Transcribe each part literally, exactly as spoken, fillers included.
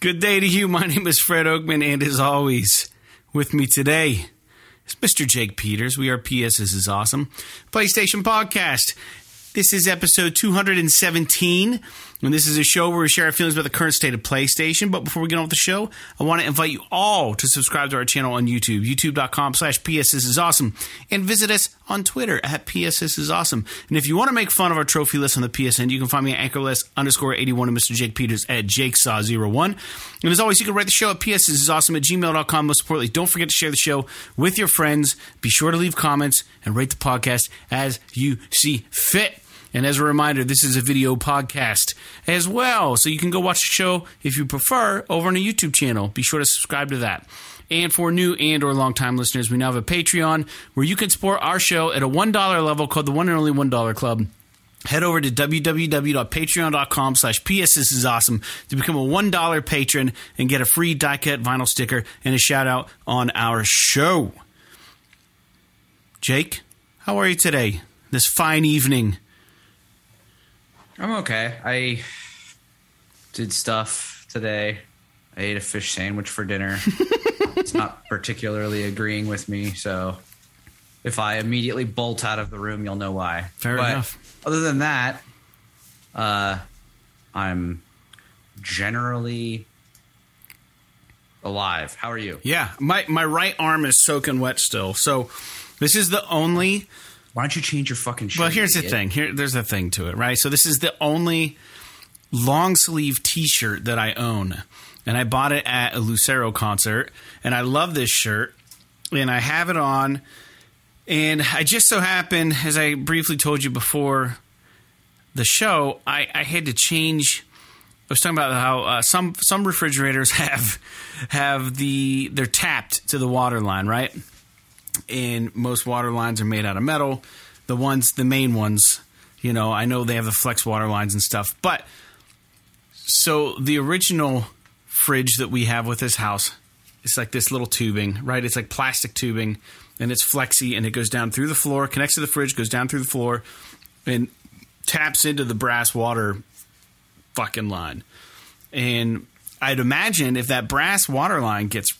Good day to you. My name is Fred Oakman, and as always, with me today is Mister Jake Peters. We are P S. This is awesome. PlayStation Podcast. This is episode two hundred seventeen, and this is a show where we share our feelings about the current state of PlayStation. But before we get on with the show, I want to invite you all to subscribe to our channel on YouTube, youtube.com slash PS This Is Awesome, and visit us on Twitter at P S This Is Awesome. And if you want to make fun of our trophy list on the P S N, you can find me at anchorlist underscore 81 and Mister Jake Peters at jakesaw zero one. And as always, you can write the show at P S This Is Awesome at gmail dot com. Most importantly, don't forget to share the show with your friends. Be sure to leave comments and rate the podcast as you see fit. And as a reminder, this is a video podcast as well, so you can go watch the show, if you prefer, over on a YouTube channel. Be sure to subscribe to that. And for new and or long-time listeners, we now have a Patreon where you can support our show at a one dollar level called the One and Only one dollar Club. Head over to www.patreon.com slash PS This Is Awesome to become a one dollar patron and get a free die-cut vinyl sticker and a shout-out on our show. Jake, how are you today, this fine evening? I'm okay. I did stuff today. I ate a fish sandwich for dinner. It's not particularly agreeing with me, so if I immediately bolt out of the room, you'll know why. Fair but enough. Other than that, uh, I'm generally alive. How are you? Yeah, my, my right arm is soaking wet still, so this is the only... Why don't you change your fucking shirt? Well, here's the thing. Here, there's the thing to it, right? So this is the only long sleeve T-shirt that I own, and I bought it at a Lucero concert, and I love this shirt, and I have it on, and I just so happened, as I briefly told you before the show, I, I had to change. I was talking about how uh, some some refrigerators have have the they're tapped to the water line, right? And most water lines are made out of metal. The ones, the main ones, you know, I know they have the flex water lines and stuff. But so the original fridge that we have with this house, it's like this little tubing, right? It's like plastic tubing, and it's flexy, and it goes down through the floor, connects to the fridge, goes down through the floor, and taps into the brass water fucking line. And I'd imagine if that brass water line gets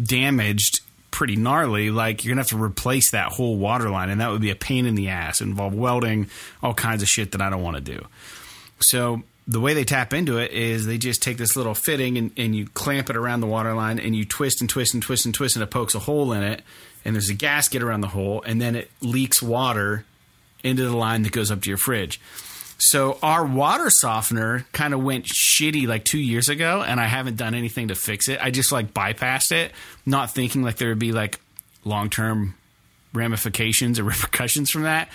damaged pretty gnarly, like you're gonna have to replace that whole water line, and that would be a pain in the ass, involve welding, all kinds of shit that I don't want to do. So the way they tap into it is they just take this little fitting and, and you clamp it around the water line, and you twist and twist and twist and twist, and it pokes a hole in it, and there's a gasket around the hole, and then it leaks water into the line that goes up to your fridge. So our water softener kind of went shitty like two years ago, and I haven't done anything to fix it. I just like bypassed it, not thinking like there would be like long-term ramifications or repercussions from that.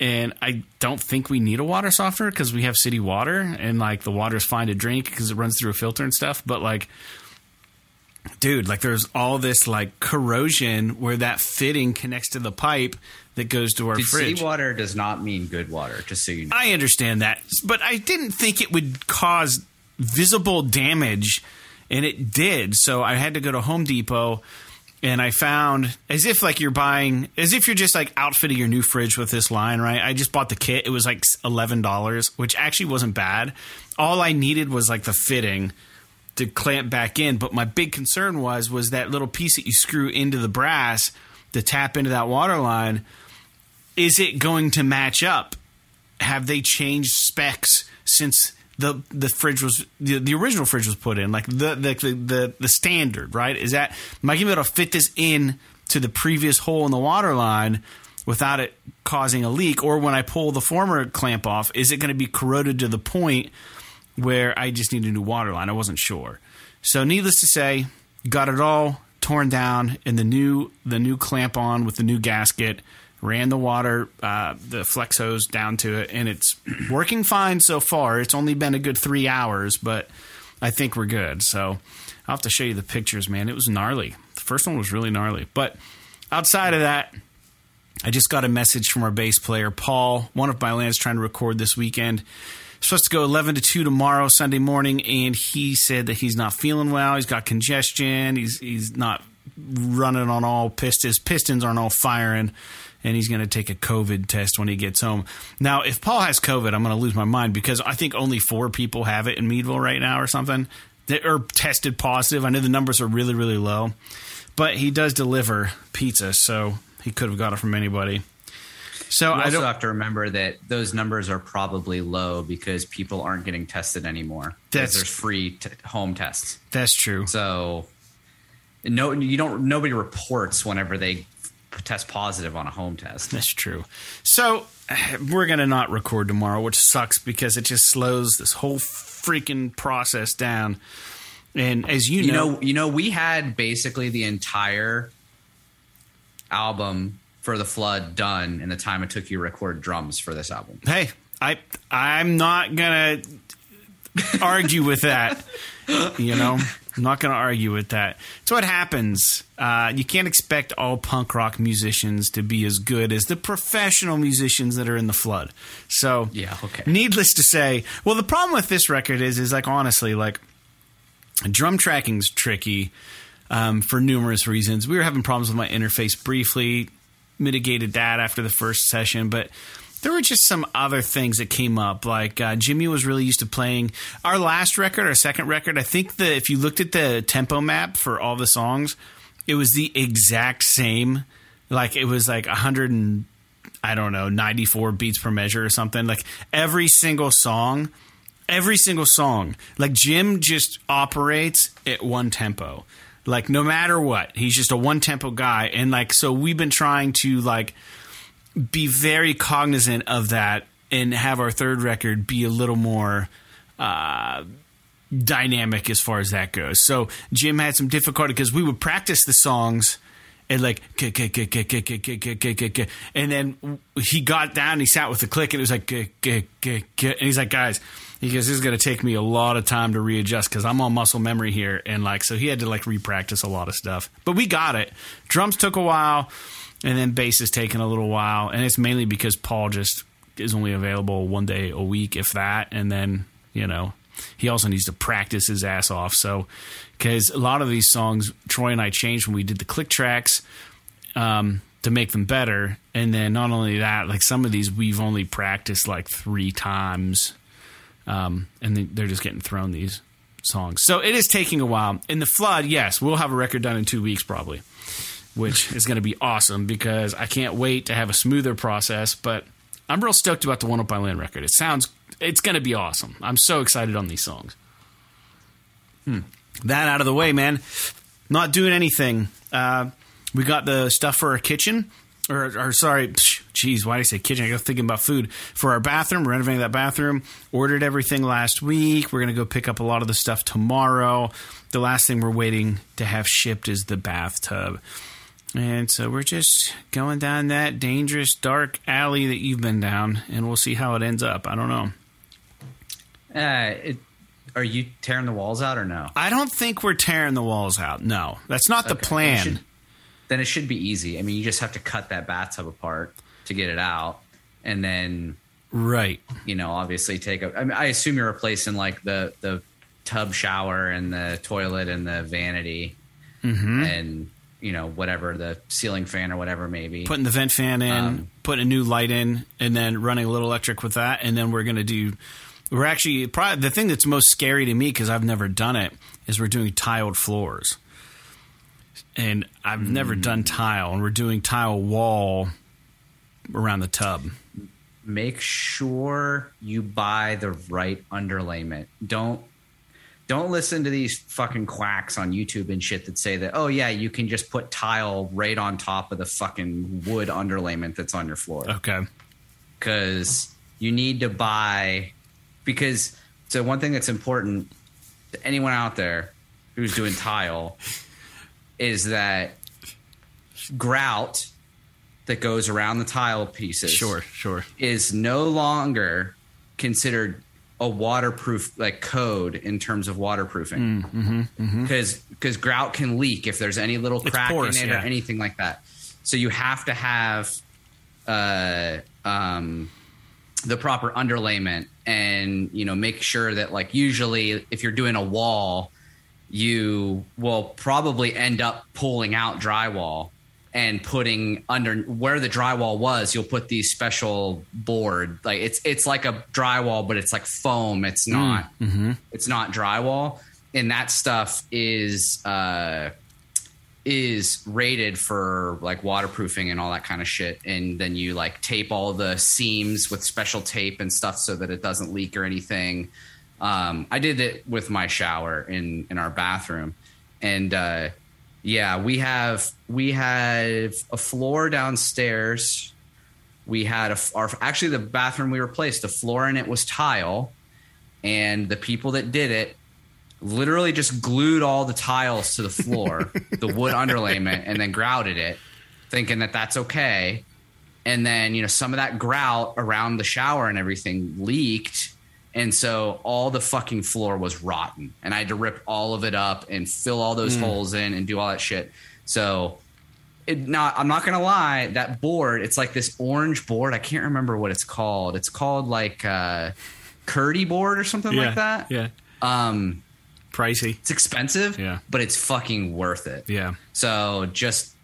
And I don't think we need a water softener because we have city water, and like the water is fine to drink because it runs through a filter and stuff. But like, dude, like there's all this like corrosion where that fitting connects to the pipe that goes to our Dude, fridge. Seawater does not mean good water, just so you know. I understand that, but I didn't think it would cause visible damage, and it did. So I had to go to Home Depot, and I found, as if like you're buying, as if you're just like outfitting your new fridge with this line, right? I just bought the kit. It was like eleven dollars, which actually wasn't bad. All I needed was like the fitting to clamp back in, but my big concern was was that little piece that you screw into the brass to tap into that water line. Is it going to match up? Have they changed specs since the the fridge was the, the original fridge was put in? Like the the, the the the standard, right? Is that am I gonna be able to fit this in to the previous hole in the water line without it causing a leak? Or when I pull the former clamp off, is it going to be corroded to the point where I just need a new water line? I wasn't sure. So needless to say, got it all torn down, and the new the new clamp on with the new gasket. Ran the water, uh, the flex hose down to it, and it's working fine so far. It's only been a good three hours, but I think we're good. So I'll have to show you the pictures, man. It was gnarly. The first one was really gnarly. But outside of that, I just got a message from our bass player, Paul. One of my lands trying to record this weekend. Supposed to go eleven to two tomorrow, Sunday morning, and he said that he's not feeling well. He's got congestion. He's he's not running on all pistons. Pistons aren't all firing. and he's going to take a COVID test when he gets home. Now, if Paul has COVID, I'm going to lose my mind, because I think only four people have it in Meadville right now or something. They are tested positive. I know the numbers are really, really low, but he does deliver pizza, so he could have got it from anybody. So you I also don't, have to remember that those numbers are probably low because people aren't getting tested anymore. That's, there's free t- home tests. That's true. So no, you don't. Nobody reports whenever they test positive on a home test. That's true. So we're going to not record tomorrow, which sucks because it just slows this whole freaking process down. And as you, you know, know, you know, we had basically the entire album for The Flood done in the time it took you to record drums for this album. Hey, I I'm not gonna argue with that. You know, I'm not gonna argue with that. So what happens? Uh, you can't expect all punk rock musicians to be as good as the professional musicians that are in The Flood. So yeah, okay. Needless to say, well, the problem with this record is, is like honestly, like drum tracking's tricky um, for numerous reasons. We were having problems with my interface briefly. Mitigated that after the first session, but there were just some other things that came up. Like uh, Jimmy was really used to playing our last record, our second record. I think that if you looked at the tempo map for all the songs, it was the exact same. Like it was like one hundred and I don't know, ninety-four beats per measure or something. Like every single song, every single song. Like Jim just operates at one tempo. Like, no matter what, he's just a one-tempo guy. And, like, so we've been trying to, like, be very cognizant of that and have our third record be a little more uh, dynamic as far as that goes. So Jim had some difficulty because we would practice the songs and, like, and then he got down and he sat with the click and it was like, and he's like, guys. He goes, this is going to take me a lot of time to readjust because I'm on muscle memory here. And, like, so he had to, like, repractice a lot of stuff. But we got it. Drums took a while, and then bass is taking a little while. And it's mainly because Paul just is only available one day a week, if that. And then, you know, he also needs to practice his ass off. So, because a lot of these songs, Troy and I changed when we did the click tracks um, to make them better. And then not only that, like, some of these we've only practiced, like, three times. Um, and they're just getting thrown these songs. So it is taking a while. In The Flood, yes, we'll have a record done in two weeks probably, which is going to be awesome because I can't wait to have a smoother process. But I'm real stoked about the One Up My Land record. It sounds – it's going to be awesome. I'm so excited on these songs. Hmm. That out of the way, man. Not doing anything. Uh, we got the stuff for our kitchen. Or, or sorry, geez, why did I say kitchen? I got thinking about food. For our bathroom, we're renovating that bathroom. Ordered everything last week. We're going to go pick up a lot of the stuff tomorrow. The last thing we're waiting to have shipped is the bathtub. And so we're just going down that dangerous, dark alley that you've been down, and we'll see how it ends up. I don't know. Uh, it, are you tearing the walls out or no? I don't think we're tearing the walls out, no. That's not okay. The plan. Then it should be easy. I mean, you just have to cut that bathtub apart to get it out, and then, right? You know, obviously take a. I mean, I assume you're replacing like the the tub shower and the toilet and the vanity, mm-hmm. and you know whatever the ceiling fan or whatever maybe. Putting the vent fan in, um, putting a new light in, and then running a little electric with that, and then we're gonna do. We're actually probably the thing that's most scary to me because I've never done it is we're doing tiled floors. And I've never mm. done tile, and we're doing tile wall around the tub. Make sure you buy the right underlayment. Don't don't listen to these fucking quacks on YouTube and shit that say that, oh, yeah, you can just put tile right on top of the fucking wood underlayment that's on your floor. Okay. Because you need to buy – because – so one thing that's important to anyone out there who's doing tile – is that grout that goes around the tile pieces sure, sure. is no longer considered a waterproof like code in terms of waterproofing because mm, mm-hmm, mm-hmm. grout can leak if there's any little crack porous, in it yeah. or anything like that. So you have to have uh, um, the proper underlayment and you know make sure that like usually if you're doing a wall – you will probably end up pulling out drywall and putting under where the drywall was, you'll put these special board. Like it's, it's like a drywall, but it's like foam. It's not, mm-hmm. it's not drywall. And that stuff is, uh, is rated for like waterproofing and all that kind of shit. And then you like tape all the seams with special tape and stuff so that it doesn't leak or anything. Um, I did it with my shower in, in our bathroom. And, uh, yeah, we have, we have a floor downstairs. We had a, our, actually the bathroom we replaced, the floor in it was tile, and the people that did it literally just glued all the tiles to the floor, the wood underlayment, and then grouted it, thinking that that's okay. And then, you know, some of that grout around the shower and everything leaked. And so all the fucking floor was rotten, and I had to rip all of it up and fill all those mm. holes in and do all that shit. So it not, I'm not going to lie, that board, it's like this orange board. I can't remember what it's called. It's called like uh Curdy board or something yeah, like that. Yeah. Um, pricey. It's expensive, yeah, but it's fucking worth it. Yeah. So just,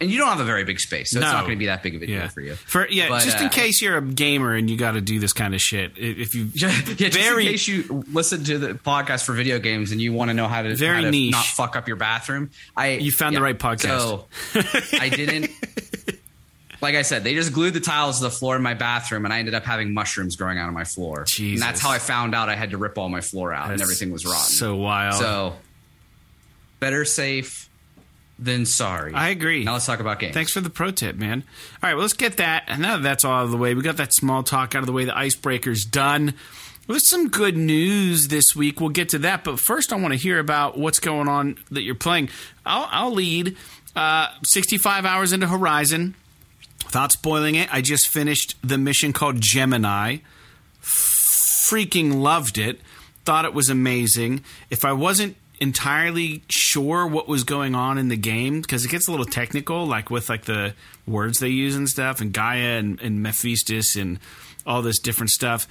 and you don't have a very big space, so no. it's not going to be that big of a deal yeah. for you. For yeah, but, just in uh, case you're a gamer and you got to do this kind of shit, if you yeah, yeah, very, just in case you listen to the podcast for video games and you want to know how to, very how to niche. not fuck up your bathroom, I you found yeah, the right podcast. So I didn't. Like I said, they just glued the tiles to the floor in my bathroom, and I ended up having mushrooms growing out of my floor. Jesus. And that's how I found out I had to rip all my floor out, that's and everything was rotten. So wild. So better safe than sorry. I agree. Now let's talk about games. Thanks for the pro tip, man. All right, well, let's get that. And now that that's all out of the way, we got that small talk out of the way. The icebreaker's done. Well, there's some good news this week. We'll get to that. But first, I want to hear about what's going on that you're playing. I'll, I'll lead uh, sixty-five hours into Horizon. Without spoiling it, I just finished the mission called Gemini. Freaking loved it. Thought it was amazing. If I wasn't entirely sure what was going on in the game, because it gets a little technical, like with like the words they use and stuff, and Gaia and, and Mephistus and all this different stuff,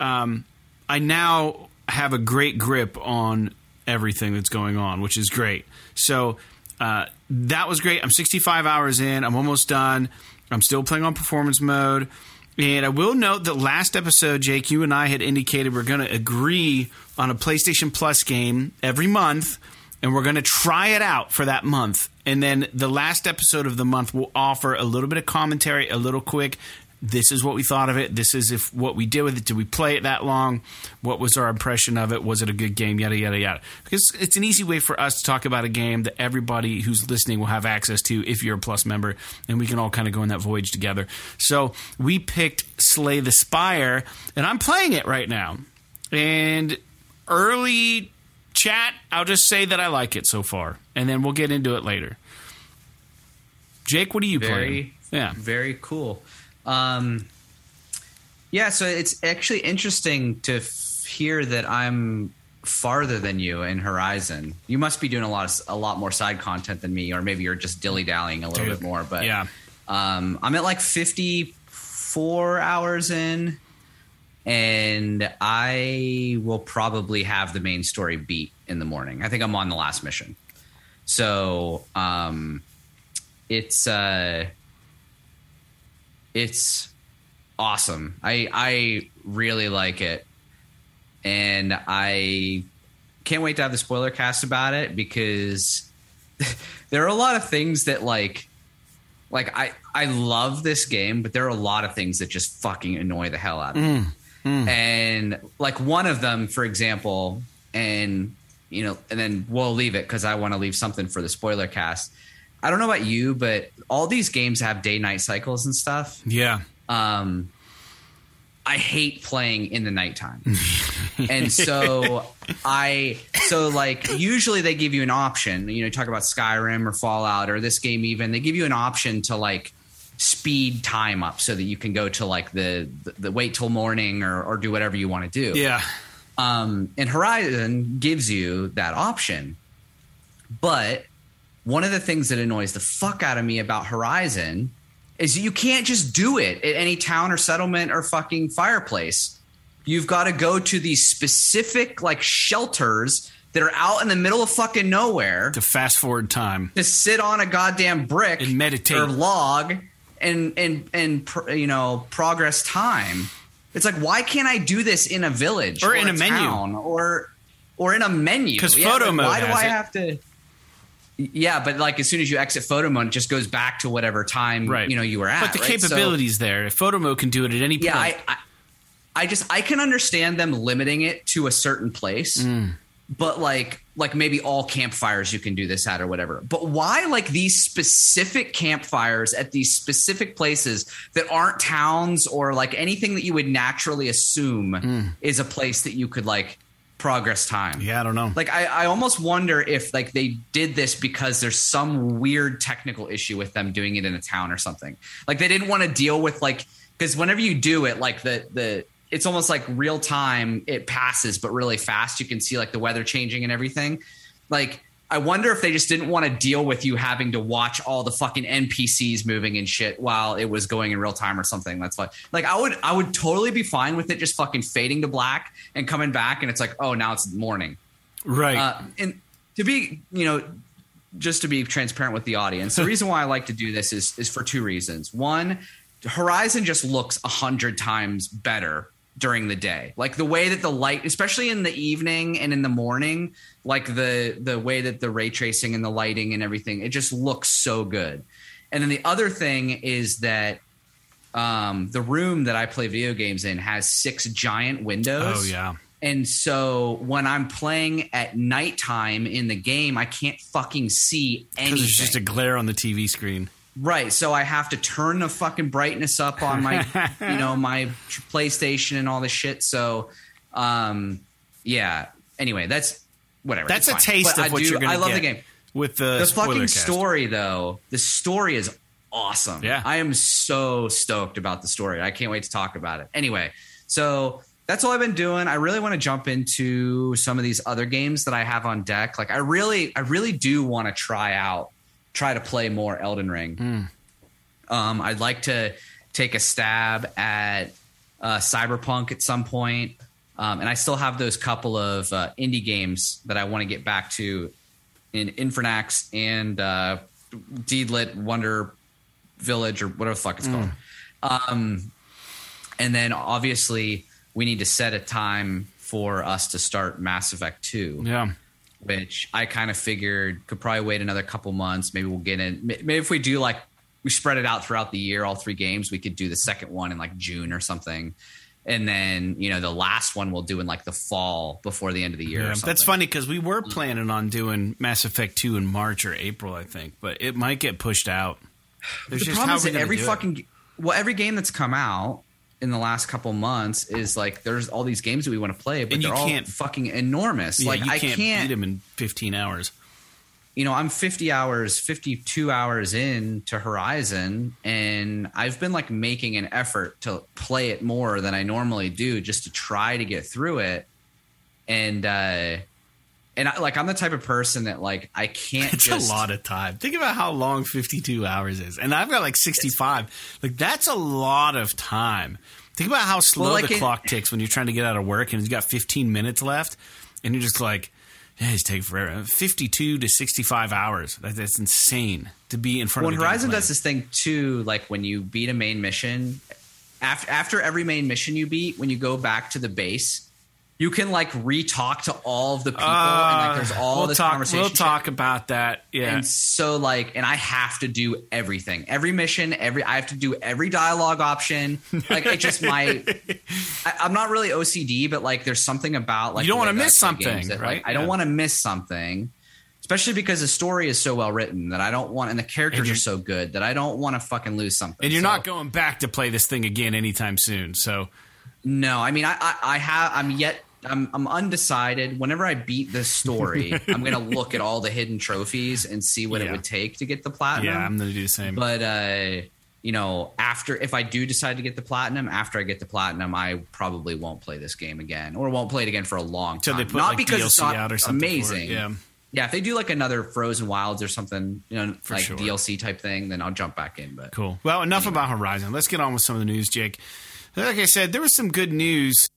um, I now have a great grip on everything that's going on, which is great. So uh, that was great. I'm sixty-five hours in. I'm almost done. I'm still playing on performance mode. And I will note that last episode, Jake, you and I had indicated we're going to agree on a PlayStation Plus game every month, and we're going to try it out for that month. And then the last episode of the month will offer a little bit of commentary, a little quick, this is what we thought of it, this is if what we did with it, did we play it that long, what was our impression of it, was it a good game, yada, yada, yada. Because it's an easy way for us to talk about a game that everybody who's listening will have access to if you're a Plus member, and we can all kind of go on that voyage together. So we picked Slay the Spire, and I'm playing it right now. And early chat, I'll just say that I like it so far, and then we'll get into it later. Jake, what are you very, playing? Yeah, very cool. Um, yeah, so it's actually interesting to f- hear that I'm farther than you in Horizon. You must be doing a lot of, a lot more side content than me, or maybe you're just dilly-dallying a little Dude. bit more. But yeah, um, I'm at like fifty-four hours in, and I will probably have the main story beat in the morning. I think I'm on the last mission. So um, it's... Uh, It's awesome. I I really like it. And I can't wait to have the spoiler cast about it, because there are a lot of things that like like I, I love this game, but there are a lot of things that just fucking annoy the hell out of me. Mm, mm. And like one of them, for example, and you know, and then we'll leave it because I want to leave something for the spoiler cast. I don't know about you, but all these games have day-night cycles and stuff. Yeah. Um, I hate playing in the nighttime. And so I so like usually they give you an option. You know, you talk about Skyrim or Fallout or this game even. They give you an option to like speed time up so that you can go to like the the, the wait till morning or or do whatever you want to do. Yeah. Um, and Horizon gives you that option. But one of the things that annoys the fuck out of me about Horizon is you can't just do it at any town or settlement or fucking fireplace. You've got to go to these specific like shelters that are out in the middle of fucking nowhere to fast forward time, to sit on a goddamn brick and meditate or log and and and you know, progress time. It's like, why can't I do this in a village or, or in a, a menu town or or in a menu? Because yeah, photo like, mode. Why do I it. have to? Yeah, but like as soon as you exit photo mode, it just goes back to whatever time right. you know you were at. But the right? capability's so, there. Photo mode can do it at any point. Yeah, I, I, I just I can understand them limiting it to a certain place. Mm. But like, like maybe all campfires you can do this at or whatever. But why like these specific campfires at these specific places that aren't towns or like anything that you would naturally assume mm. is a place that you could like progress time? Yeah, I don't know. Like I, I almost wonder if like they did this because there's some weird technical issue with them doing it in a town or something. Like they didn't want to deal with like, because whenever you do it, like the the. it's almost like real time. It passes, but really fast. You can see like the weather changing and everything. Like, I wonder if they just didn't want to deal with you having to watch all the fucking N P Cs moving and shit while it was going in real time or something. That's why, like, I would, I would totally be fine with it just fucking fading to black and coming back. And it's like, oh, now it's morning. Right. Uh, and to be, you know, just to be transparent with the audience, the reason why I like to do this is, is for two reasons. One, Horizon just looks a hundred times better during the day. Like the way that the light, especially in the evening and in the morning, like the the way that the ray tracing and the lighting and everything, it just looks so good. And then the other thing is that um the room that I play video games in has six giant windows. Oh yeah. And so when I'm playing at nighttime in the game, I can't fucking see anything. There's just a glare on the T V screen. Right, so I have to turn the fucking brightness up on my, you know, my PlayStation and all this shit. So, um, yeah. Anyway, that's whatever. That's a taste of what you're going to get. I love the game. With the the fucking story, though, the story is awesome. Yeah, I am so stoked about the story. I can't wait to talk about it. Anyway, so that's all I've been doing. I really want to jump into some of these other games that I have on deck. Like, I really, I really do want to try out. try to play more Elden Ring. Mm. Um, I'd like to take a stab at uh, Cyberpunk at some point. Um, and I still have those couple of uh, indie games that I want to get back to in Infernax and uh, Deedlit Wonder Village or whatever the fuck it's mm. called. Um, and then obviously we need to set a time for us to start Mass Effect two. Yeah. Which I kind of figured could probably wait another couple months. Maybe we'll get in. Maybe if we do like we spread it out throughout the year, all three games, we could do the second one in like June or something. And then, you know, the last one we'll do in like the fall before the end of the year. Yeah, or something. That's funny because we were planning on doing Mass Effect two in March or April, I think, but it might get pushed out. There's the just problem how is that every fucking it. well, every game that's come out in the last couple months is like there's all these games that we want to play, but and they're you can't, all fucking enormous. Yeah, like you can't I can't beat them in fifteen hours. You know, I'm fifty hours, fifty-two hours in to Horizon, and I've been like making an effort to play it more than I normally do, just to try to get through it. And uh, and I, like I'm the type of person that like I can't. It's just, a lot of time. Think about how long fifty-two hours is, and I've got like sixty-five. Like that's a lot of time. Think about how slow well, like the it, clock ticks when you're trying to get out of work, and you've got fifteen minutes left, and you're just like, yeah, it's taking forever. fifty-two to sixty-five hours. Like, that's insane to be in front well, of. Well, Horizon does this thing too. Like when you beat a main mission, after after every main mission you beat, when you go back to the base. You can like re-talk to all of the people uh, and like there's all we'll this talk, conversation. We'll talk about that. Yeah. And so like, and I have to do everything, every mission, every, I have to do every dialogue option. Like it just my, I, I'm not really O C D, but like there's something about like, you don't want to miss something, that, right? Like, I don't yeah. want to miss something, especially because the story is so well written that I don't want, and the characters and are so good that I don't want to fucking lose something. And you're so. not going back to play this thing again anytime soon. So no, I mean, I, I, I have, I'm yet, I'm I'm undecided. Whenever I beat this story, I'm going to look at all the hidden trophies and see what yeah. it would take to get the platinum. Yeah, I'm going to do the same. But, uh, you know, after if I do decide to get the platinum, after I get the platinum, I probably won't play this game again or won't play it again for a long time. So they put, not like, because D L C it's not out or something amazing. Yeah. yeah, if they do like another Frozen Wilds or something, you know, for like sure. D L C type thing, then I'll jump back in. But cool. Well, enough anyway. about Horizon. Let's get on with some of the news, Jake. Like I said, there was some good news.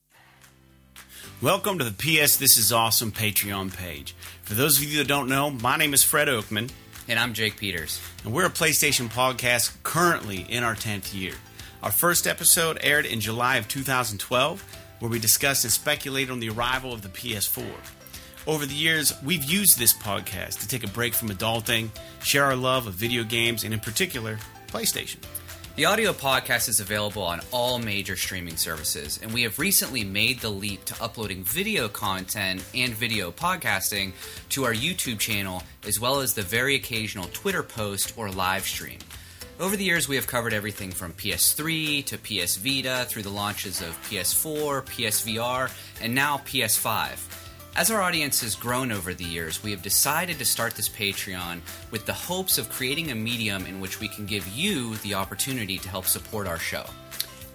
Welcome to the P S This Is Awesome Patreon page. For those of you that don't know, my name is Fred Oakman. And I'm Jake Peters. And we're a PlayStation podcast currently in our tenth year. Our first episode aired in July of two thousand twelve, where we discussed and speculated on the arrival of the P S four. Over the years, we've used this podcast to take a break from adulting, share our love of video games, and in particular, PlayStation. The audio podcast is available on all major streaming services, and we have recently made the leap to uploading video content and video podcasting to our YouTube channel, as well as the very occasional Twitter post or live stream. Over the years, we have covered everything from P S three to P S Vita through the launches of P S four, P S V R, and now P S five. As our audience has grown over the years, we have decided to start this Patreon with the hopes of creating a medium in which we can give you the opportunity to help support our show.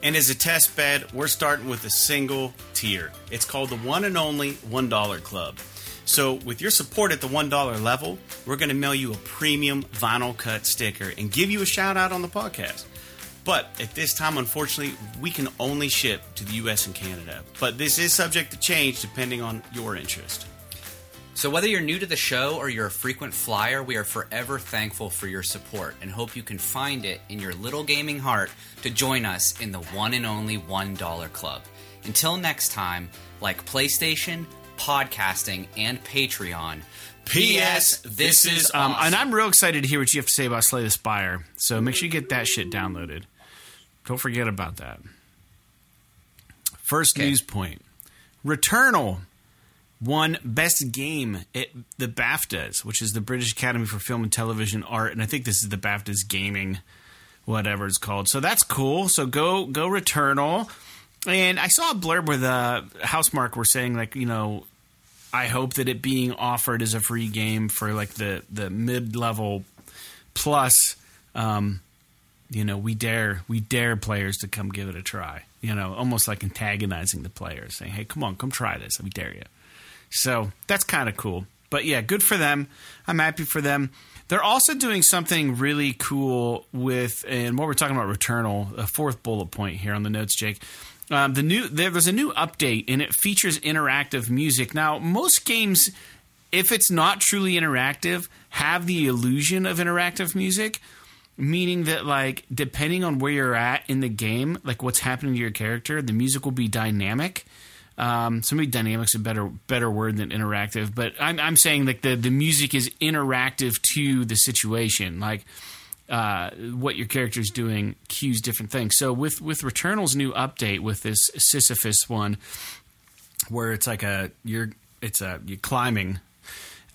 And as a test bed, we're starting with a single tier. It's called the one and only one dollar Club. So with your support at the one dollar level, we're going to mail you a premium vinyl cut sticker and give you a shout out on the podcast. But at this time, unfortunately, we can only ship to the U S and Canada. But this is subject to change depending on your interest. So whether you're new to the show or you're a frequent flyer, we are forever thankful for your support and hope you can find it in your little gaming heart to join us in the one and only one dollar Club. Until next time, like PlayStation, podcasting, and Patreon, P S. This is um, awesome. And I'm real excited to hear what you have to say about Slay the Spire. So make sure you get that shit downloaded. Don't forget about that. First okay. news point: Returnal won Best Game at the BAFTAs, which is the British Academy for Film and Television Art, and I think this is the BAFTAs Gaming, whatever it's called. So that's cool. So go go Returnal. And I saw a blurb where the Housemarque were saying, like, you know, I hope that it being offered as a free game for, like, the, the mid-level plus, um, you know, we dare we dare players to come give it a try. You know, almost like antagonizing the players, saying, hey, come on, come try this. We dare you. So that's kind of cool. But, yeah, good for them. I'm happy for them. They're also doing something really cool with, and what we're talking about Returnal, a fourth bullet point here on the notes, Jake. Um, the new there was a new update, and it features interactive music. Now, most games, if it's not truly interactive, have the illusion of interactive music, meaning that, like, depending on where you're at in the game, like what's happening to your character, the music will be dynamic. Um, so maybe dynamic's a better better word than interactive, but I'm, I'm saying, like, the, the music is interactive to the situation, like. Uh, what your character's doing cues different things. So with, with Returnal's new update, with this Sisyphus one, where it's like a you're it's a you're climbing.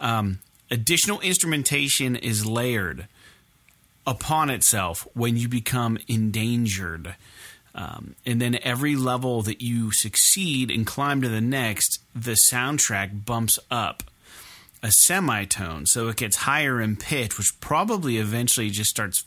Um, additional instrumentation is layered upon itself when you become endangered, um, and then every level that you succeed and climb to the next, the soundtrack bumps up a semitone, so it gets higher in pitch, which probably eventually just starts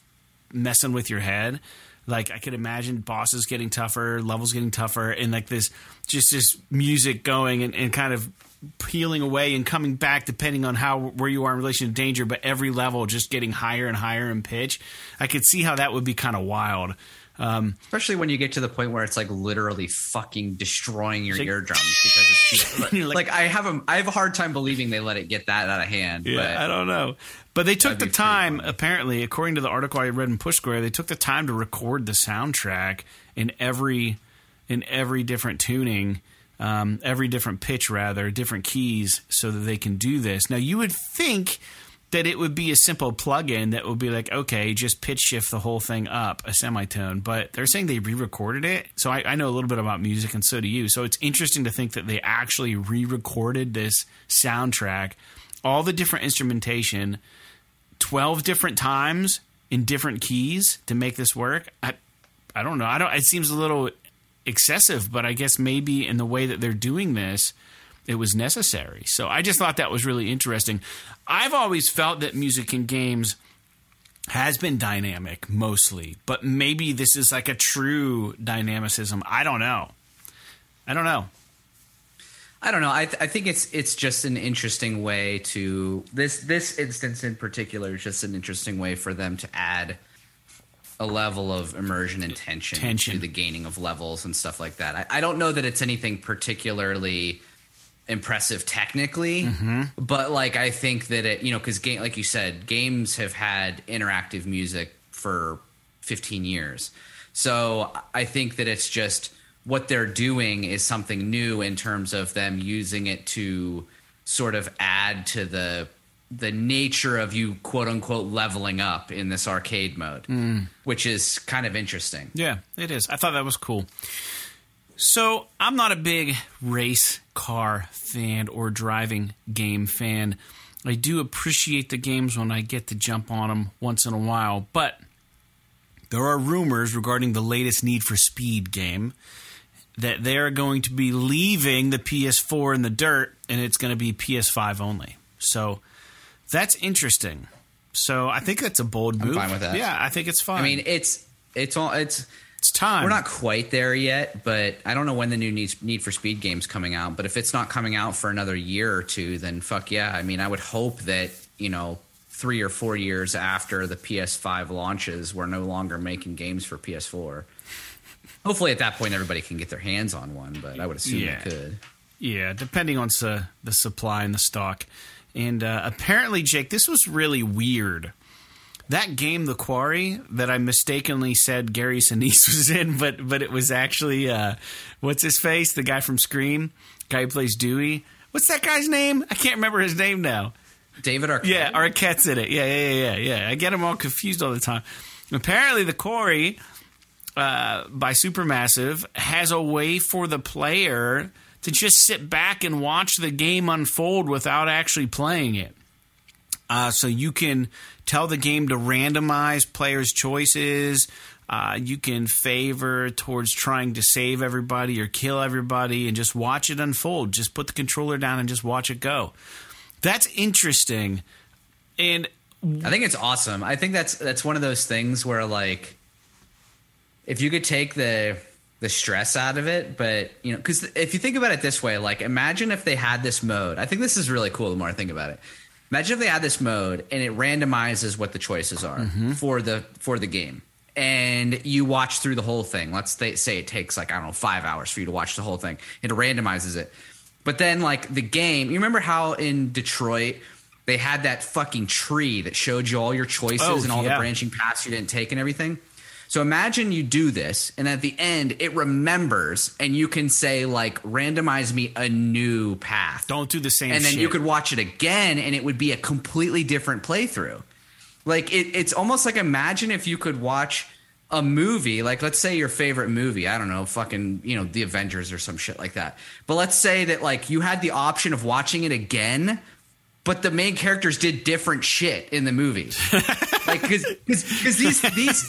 messing with your head. Like, I could imagine bosses getting tougher, levels getting tougher, and like this, just this music going and, and kind of peeling away and coming back depending on how where you are in relation to danger, but every level just getting higher and higher in pitch. I could see how that would be kind of wild. Um, Especially when you get to the point where it's like literally fucking destroying your like, eardrums because it's like, like I have a I have a hard time believing they let it get that out of hand. Yeah, but I don't know. But they took the time, apparently, according to the article I read in Push Square, they took the time to record the soundtrack in every in every different tuning, um, every different pitch rather, different keys, so that they can do this. Now you would think that it would be a simple plug-in that would be like, okay, just pitch shift the whole thing up a semitone. But they're saying they re-recorded it. So I, I know a little bit about music, and so do you. So it's interesting to think that they actually re-recorded this soundtrack, all the different instrumentation, twelve different times in different keys to make this work. I, I don't know. I don't. It seems a little excessive, but I guess maybe in the way that they're doing this, it was necessary. So I just thought that was really interesting. I've always felt that music in games has been dynamic mostly, but maybe this is like a true dynamicism. I don't know. I don't know. I don't know. I, th- I think it's it's just an interesting way to this this instance in particular is just an interesting way for them to add a level of immersion and tension, tension. to the gaining of levels and stuff like that. I, I don't know that it's anything particularly impressive technically, mm-hmm. but like I think that it, you know, because game, like you said, games have had interactive music for fifteen years, so I think that it's just what they're doing is something new in terms of them using it to sort of add to the the nature of you quote unquote leveling up in this arcade mode, mm. which is kind of interesting. Yeah, it is. I thought that was cool. So I'm not a big race car fan or driving game fan. I do appreciate the games when I get to jump on them once in a while, but there are rumors regarding the latest Need for Speed game that they're going to be leaving the P S four in the dirt, and it's going to be P S five only. So that's interesting. So I think that's a bold move. I'm fine with that. Yeah, I think it's fine. I mean, it's it's all it's. It's time. We're not quite there yet, but I don't know when the new Need for Speed game's coming out. But if it's not coming out for another year or two, then fuck yeah. I mean, I would hope that, you know, three or four years after the P S five launches, we're no longer making games for P S four. Hopefully at that point, everybody can get their hands on one, but I would assume yeah. they could. Yeah, depending on su- the supply and the stock. And uh, apparently, Jake, this was really weird. That game, The Quarry, that I mistakenly said Gary Sinise was in, but but it was actually, uh, what's his face? The guy from Scream, guy who plays Dewey. What's that guy's name? I can't remember his name now. David Arquette? Yeah, Arquette's in it. Yeah, yeah, yeah, yeah. I get him all confused all the time. Apparently, The Quarry, uh, by Supermassive, has a way for the player to just sit back and watch the game unfold without actually playing it. Uh, so you can tell the game to randomize players' choices. Uh, you can favor towards trying to save everybody or kill everybody and just watch it unfold. Just put the controller down and just watch it go. That's interesting. And I think it's awesome. I think that's that's one of those things where, like, if you could take the the stress out of it, but, you know, because if you think about it this way, like, imagine if they had this mode. I think this is really cool the more I think about it. Imagine if they had this mode and it randomizes what the choices are mm-hmm. for the for the game. And you watch through the whole thing. Let's th- say it takes, like, I don't know, five hours for you to watch the whole thing. It randomizes it. But then, like, the game – you remember how in Detroit they had that fucking tree that showed you all your choices oh, and all yeah. the branching paths you didn't take and everything? So imagine you do this, and at the end, it remembers, and you can say, like, randomize me a new path. Don't do the same shit. And then shit. You could watch it again, and it would be a completely different playthrough. Like, it, it's almost like imagine if you could watch a movie, like, let's say your favorite movie, I don't know, fucking, you know, The Avengers or some shit like that. But let's say that, like, you had the option of watching it again, but the main characters did different shit in the movie. Like, because these, these,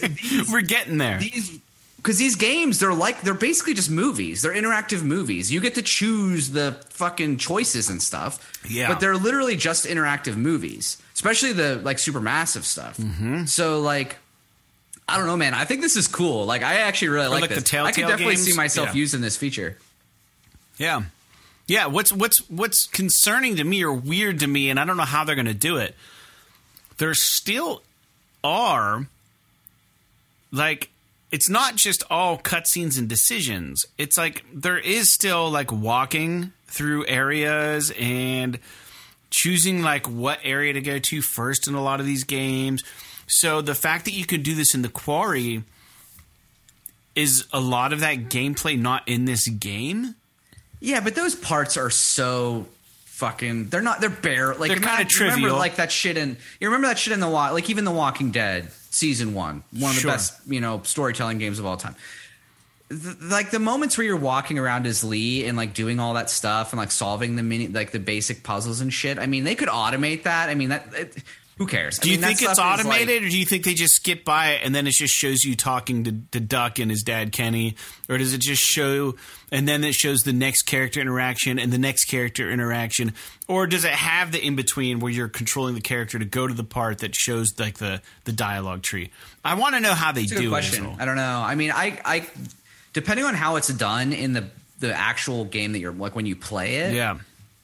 these – we're getting there. These, because these games, they're like – they're basically just movies. They're interactive movies. You get to choose the fucking choices and stuff. Yeah. But they're literally just interactive movies, especially the, like, Supermassive stuff. Mm-hmm. So, like, I don't know, man. I think this is cool. Like, I actually really or like, like this. The Telltale I can definitely games. see myself yeah. using this feature. Yeah. Yeah, what's what's what's concerning to me or weird to me, and I don't know how they're going to do it, there still are, like, it's not just all cutscenes and decisions. It's like there is still, like, walking through areas and choosing, like, what area to go to first in a lot of these games. So the fact that you could do this in The Quarry, is a lot of that gameplay not in this game? Yeah, but those parts are so fucking – they're not – they're bare. Like, they're kind of trivial. Remember, like, that shit in – you remember that shit in the – like, even The Walking Dead season one, one of sure. the best, you know, storytelling games of all time. Th- like, the moments where you're walking around as Lee and, like, doing all that stuff and, like, solving the mini – like, the basic puzzles and shit. I mean, they could automate that. I mean, that it, who cares? Do I you mean, think it's automated, like, or do you think they just skip by it and then it just shows you talking to, to Duck and his dad, Kenny? Or does it just show – and then it shows the next character interaction and the next character interaction? Or does it have the in-between where you're controlling the character to go to the part that shows, like, the, the dialogue tree? I want to know how they That's a do good question. It. I don't know. I mean, I, I depending on how it's done in the, the actual game that you're – like, when you play it, yeah,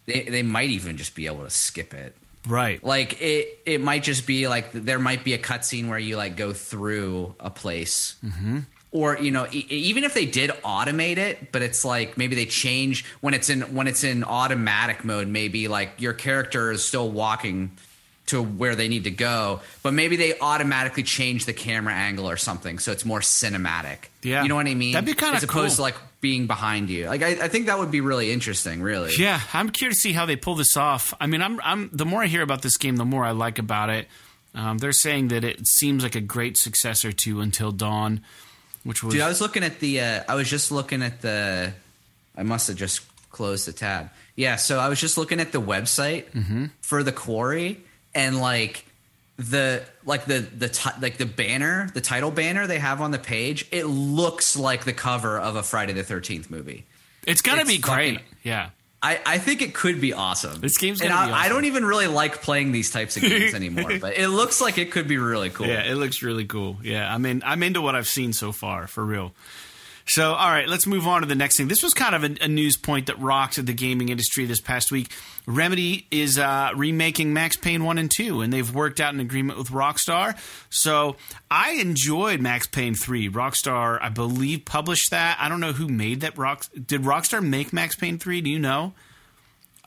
they, they might even just be able to skip it. Right. Like, it, it might just be, like, there might be a cutscene where you, like, go through a place. Mm-hmm. Or, you know, e- even if they did automate it, but it's like maybe they change when it's in when it's in automatic mode, maybe like your character is still walking to where they need to go, but maybe they automatically change the camera angle or something. So it's more cinematic. Yeah. You know what I mean? That'd be kind of cool. As opposed to like being behind you. Like, I, I think that would be really interesting, really. Yeah. I'm curious to see how they pull this off. I mean, I'm I'm the more I hear about this game, the more I like about it. Um, they're saying that it seems like a great successor to Until Dawn. Which was, Dude, I was looking at the uh, – I was just looking at the – I must have just closed the tab. Yeah, so I was just looking at the website mm-hmm. for The Quarry, and like the like the the t- like the banner, the title banner they have on the page, it looks like the cover of a Friday the thirteenth movie. It's going to be great. Fucking, yeah. I, I think it could be awesome. This game's going to be awesome. I don't even really like playing these types of games anymore, but it looks like it could be really cool. Yeah, it looks really cool. Yeah, I mean, I'm into what I've seen so far, for real. So, all right, let's move on to the next thing. This was kind of a, a news point that rocked the gaming industry this past week. Remedy is uh, remaking Max Payne one and two, and they've worked out an agreement with Rockstar. So I enjoyed Max Payne three. Rockstar, I believe, published that. I don't know who made that. Rock- Did Rockstar make Max Payne three? Do you know?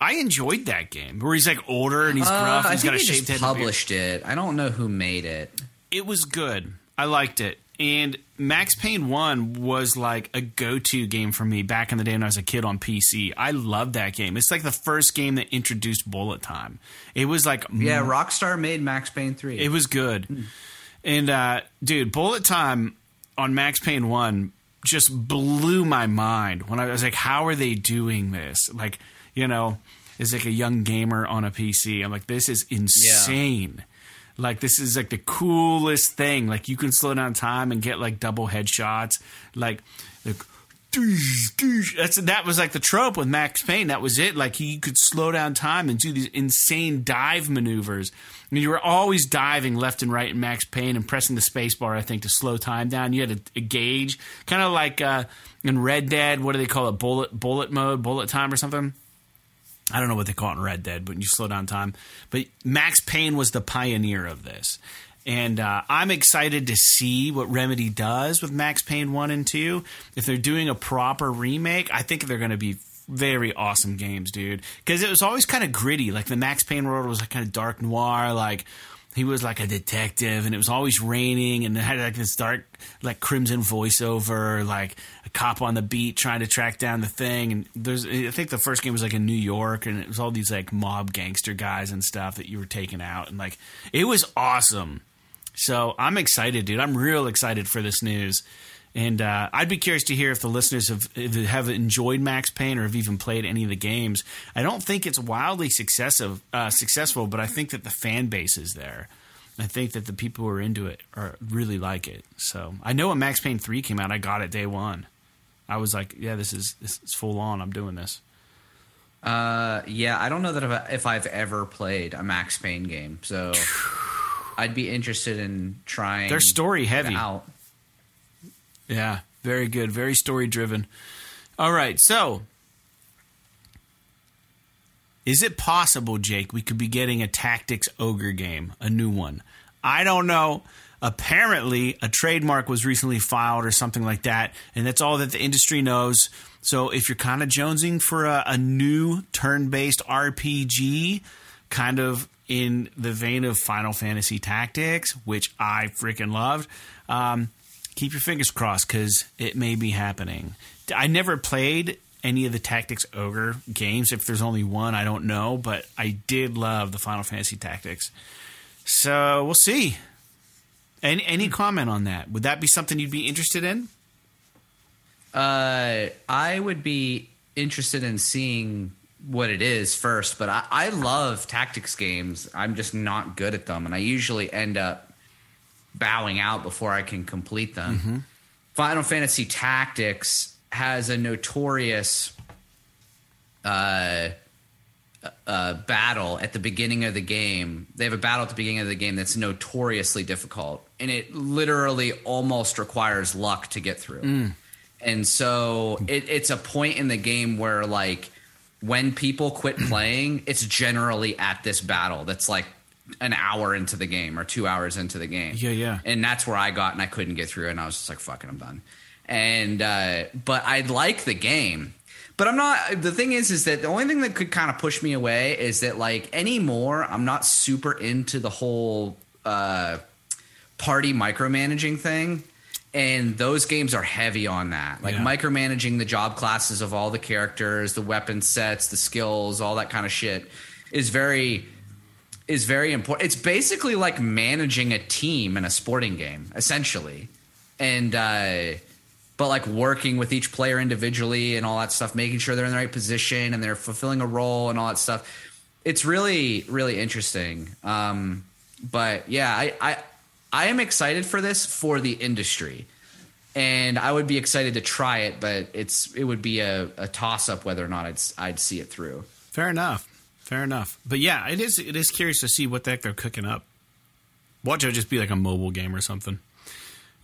I enjoyed that game, where he's like older and he's uh, gruff. And he's got a shaped head. Published it. I don't know who made it. It was good. I liked it. And Max Payne one was like a go-to game for me back in the day when I was a kid on P C. I loved that game. It's like the first game that introduced bullet time. It was like... Yeah, mm, Rockstar made Max Payne three. It was good. Mm. And, uh, dude, bullet time on Max Payne one just blew my mind. When I was like, how are they doing this? Like, you know, as like a young gamer on a P C, I'm like, this is insane. Yeah. Like, this is, like, the coolest thing. Like, you can slow down time and get, like, double headshots. Like, like doosh, doosh. That's, that was, like, the trope with Max Payne. That was it. Like, he could slow down time and do these insane dive maneuvers. I mean, you were always diving left and right in Max Payne and pressing the space bar, I think, to slow time down. You had a, a gauge. Kind of like uh, in Red Dead, what do they call it? Bullet, bullet mode, bullet time or something? I don't know what they call it in Red Dead, but you slow down time. But Max Payne was the pioneer of this. And uh, I'm excited to see what Remedy does with Max Payne one and two. If they're doing a proper remake, I think they're going to be very awesome games, dude. Because it was always kind of gritty. Like the Max Payne world was like kind of dark noir, like... He was like a detective, and it was always raining, and it had like this dark, like crimson voiceover, like a cop on the beat trying to track down the thing. And there's, I think the first game was like in New York, and it was all these like mob gangster guys and stuff that you were taking out, and like it was awesome. So I'm excited, dude. I'm real excited for this news, and uh, I'd be curious to hear if the listeners have if they have enjoyed Max Payne or have even played any of the games. I don't think it's wildly successive, uh, successful, but I think that the fan base is there. I think that the people who are into it are really like it. So I know when Max Payne three came out, I got it day one. I was like, yeah, this is this is full on. I'm doing this. Uh, yeah, I don't know that if I've ever played a Max Payne game, so I'd be interested in trying. They're story heavy. Out. Yeah, very good, very story driven. All right, so. Is it possible, Jake, we could be getting a Tactics Ogre game, a new one? I don't know. Apparently, a trademark was recently filed or something like that, and that's all that the industry knows. So if you're kind of jonesing for a, a new turn-based R P G, kind of in the vein of Final Fantasy Tactics, which I freaking loved, um, keep your fingers crossed because it may be happening. I never played any of the Tactics Ogre games. If there's only one, I don't know, but I did love the Final Fantasy Tactics. So we'll see. Any, any comment on that? Would that be something you'd be interested in? Uh, I would be interested in seeing what it is first, but I, I love tactics games. I'm just not good at them, and I usually end up bowing out before I can complete them. Mm-hmm. Final Fantasy Tactics has a notorious uh, uh, battle at the beginning of the game. They have a battle at the beginning of the game that's notoriously difficult, and it literally almost requires luck to get through. Mm. And so it, it's a point in the game where, like, when people quit playing, it's generally at this battle that's, like, an hour into the game or two hours into the game. Yeah, yeah. And that's where I got and I couldn't get through, and I was just like, fuck it, I'm done. And uh, but I like the game. But I'm not – the thing is is that the only thing that could kind of push me away is that, like, anymore I'm not super into the whole uh, party micromanaging thing. And those games are heavy on that. Like, yeah. micromanaging the job classes of all the characters, the weapon sets, the skills, all that kind of shit is very – is very important. It's basically like managing a team in a sporting game, essentially. And uh, but like working with each player individually and all that stuff, making sure they're in the right position and they're fulfilling a role and all that stuff. It's really, really interesting. Um, but yeah, I, I I am excited for this for the industry, and I would be excited to try it. But it's it would be a, a toss up whether or not I'd I'd see it through. Fair enough. Fair enough. But yeah, it is it is curious to see what the heck they're cooking up. Watch it just be like a mobile game or something.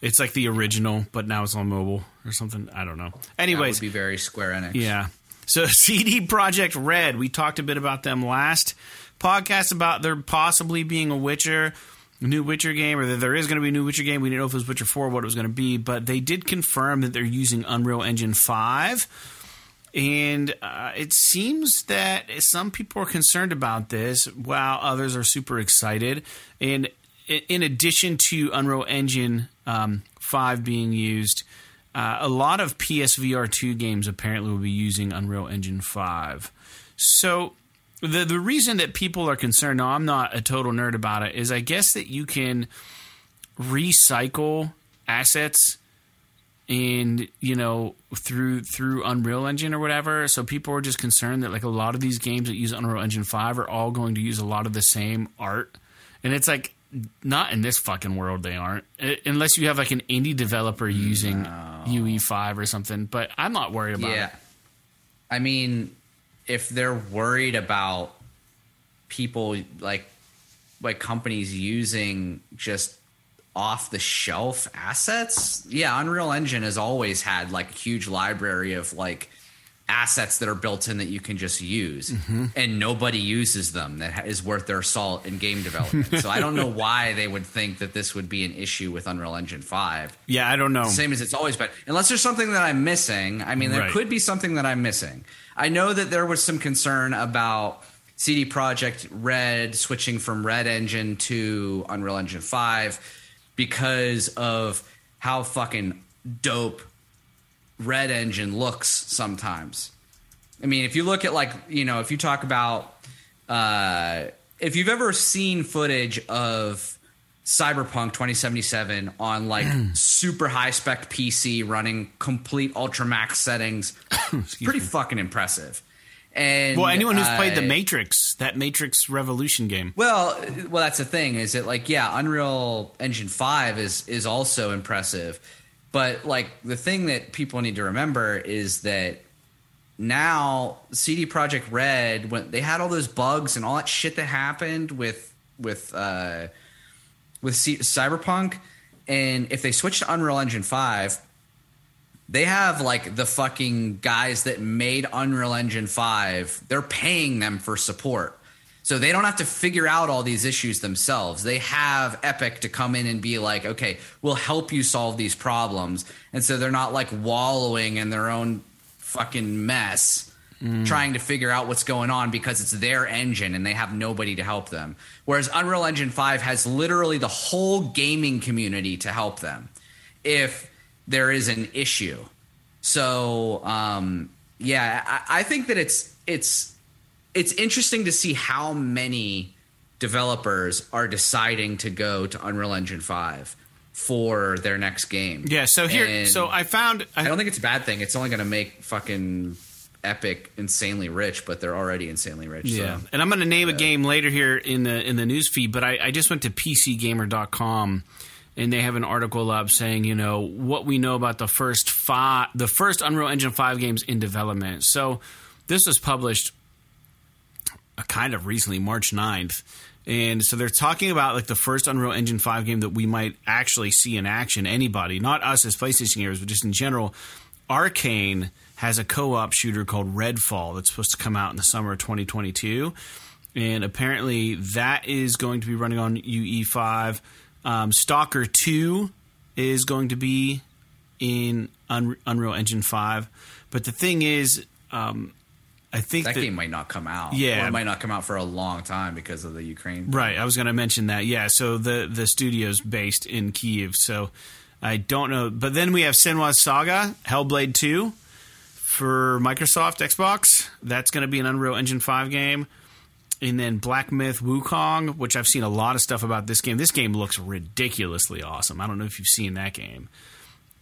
It's like the original, but now it's on mobile or something. I don't know. Anyways. That would be very Square Enix. Yeah. So C D Projekt Red, we talked a bit about them last podcast about there possibly being a Witcher, a new Witcher game, or that there is going to be a new Witcher game. We didn't know if it was Witcher four, what it was going to be, but they did confirm that they're using Unreal Engine five. And uh, it seems that some people are concerned about this, while others are super excited. And in addition to Unreal Engine um, five being used, uh, a lot of P S V R two games apparently will be using Unreal Engine five. So the the reason that people are concerned, now I'm not a total nerd about it, is I guess that you can recycle assets and, you know, through through Unreal Engine or whatever. So people are just concerned that, like, a lot of these games that use Unreal Engine five are all going to use a lot of the same art. And it's like, not in this fucking world they aren't. It, unless you have, like, an indie developer using no. U E five or something. But I'm not worried about yeah. it. I mean, if they're worried about people, like, like companies using just off-the-shelf assets, yeah, Unreal Engine has always had, like, a huge library of, like, assets that are built in that you can just use, mm-hmm. and nobody uses them that is worth their salt in game development. So I don't know why they would think that this would be an issue with Unreal Engine five. Yeah, I don't know. Same as it's always been. Unless there's something that I'm missing. I mean, there right. could be something that I'm missing. I know that there was some concern about C D Projekt Red switching from Red Engine to Unreal Engine five, because of how fucking dope Red Engine looks sometimes. I mean, if you look at, like, you know, if you talk about, uh, if you've ever seen footage of Cyberpunk twenty seventy-seven on, like, super high-spec P C running complete ultra-max settings, pretty me. fucking impressive. And, well, anyone who's uh, played The Matrix, that Matrix Revolution game. Well, well, that's the thing is that, like, yeah, Unreal Engine five is is also impressive. But, like, the thing that people need to remember is that now C D Projekt Red, when they had all those bugs and all that shit that happened with with uh, with C- Cyberpunk, and if they switched to Unreal Engine five, they have, like, the fucking guys that made Unreal Engine five. They're paying them for support. So they don't have to figure out all these issues themselves. They have Epic to come in and be like, okay, we'll help you solve these problems. And so they're not, like, wallowing in their own fucking mess mm. trying to figure out what's going on, because it's their engine and they have nobody to help them. Whereas Unreal Engine five has literally the whole gaming community to help them if there is an issue. So, um, yeah, I, I think that it's it's it's interesting to see how many developers are deciding to go to Unreal Engine five for their next game. Yeah, so here, and so I found... I, I don't think it's a bad thing. It's only going to make fucking Epic insanely rich, but they're already insanely rich. Yeah, so, and I'm going to name yeah. a game later here in the in the news feed, but I, I just went to P C Gamer dot com. And they have an article up saying, you know, what we know about the first five, the first Unreal Engine five games in development. So this was published kind of recently, March ninth. And so they're talking about, like, the first Unreal Engine five game that we might actually see in action. Anybody, not us as PlayStation gamers, but just in general. Arcane has a co-op shooter called Redfall that's supposed to come out in the summer of twenty twenty-two. and apparently that is going to be running on U E five. Um, Stalker two is going to be in Un- Unreal Engine five. But the thing is, um, I think that, that game might not come out. Yeah, or it might not come out for a long time because of the Ukraine thing. Right, I was going to mention that. Yeah, so the the studio's based in Kyiv, so I don't know. But then we have Senwa's Saga, Hellblade two for Microsoft Xbox. That's going to be an Unreal Engine five game. And then Black Myth Wukong, which I've seen a lot of stuff about this game. This game looks ridiculously awesome. I don't know if you've seen that game.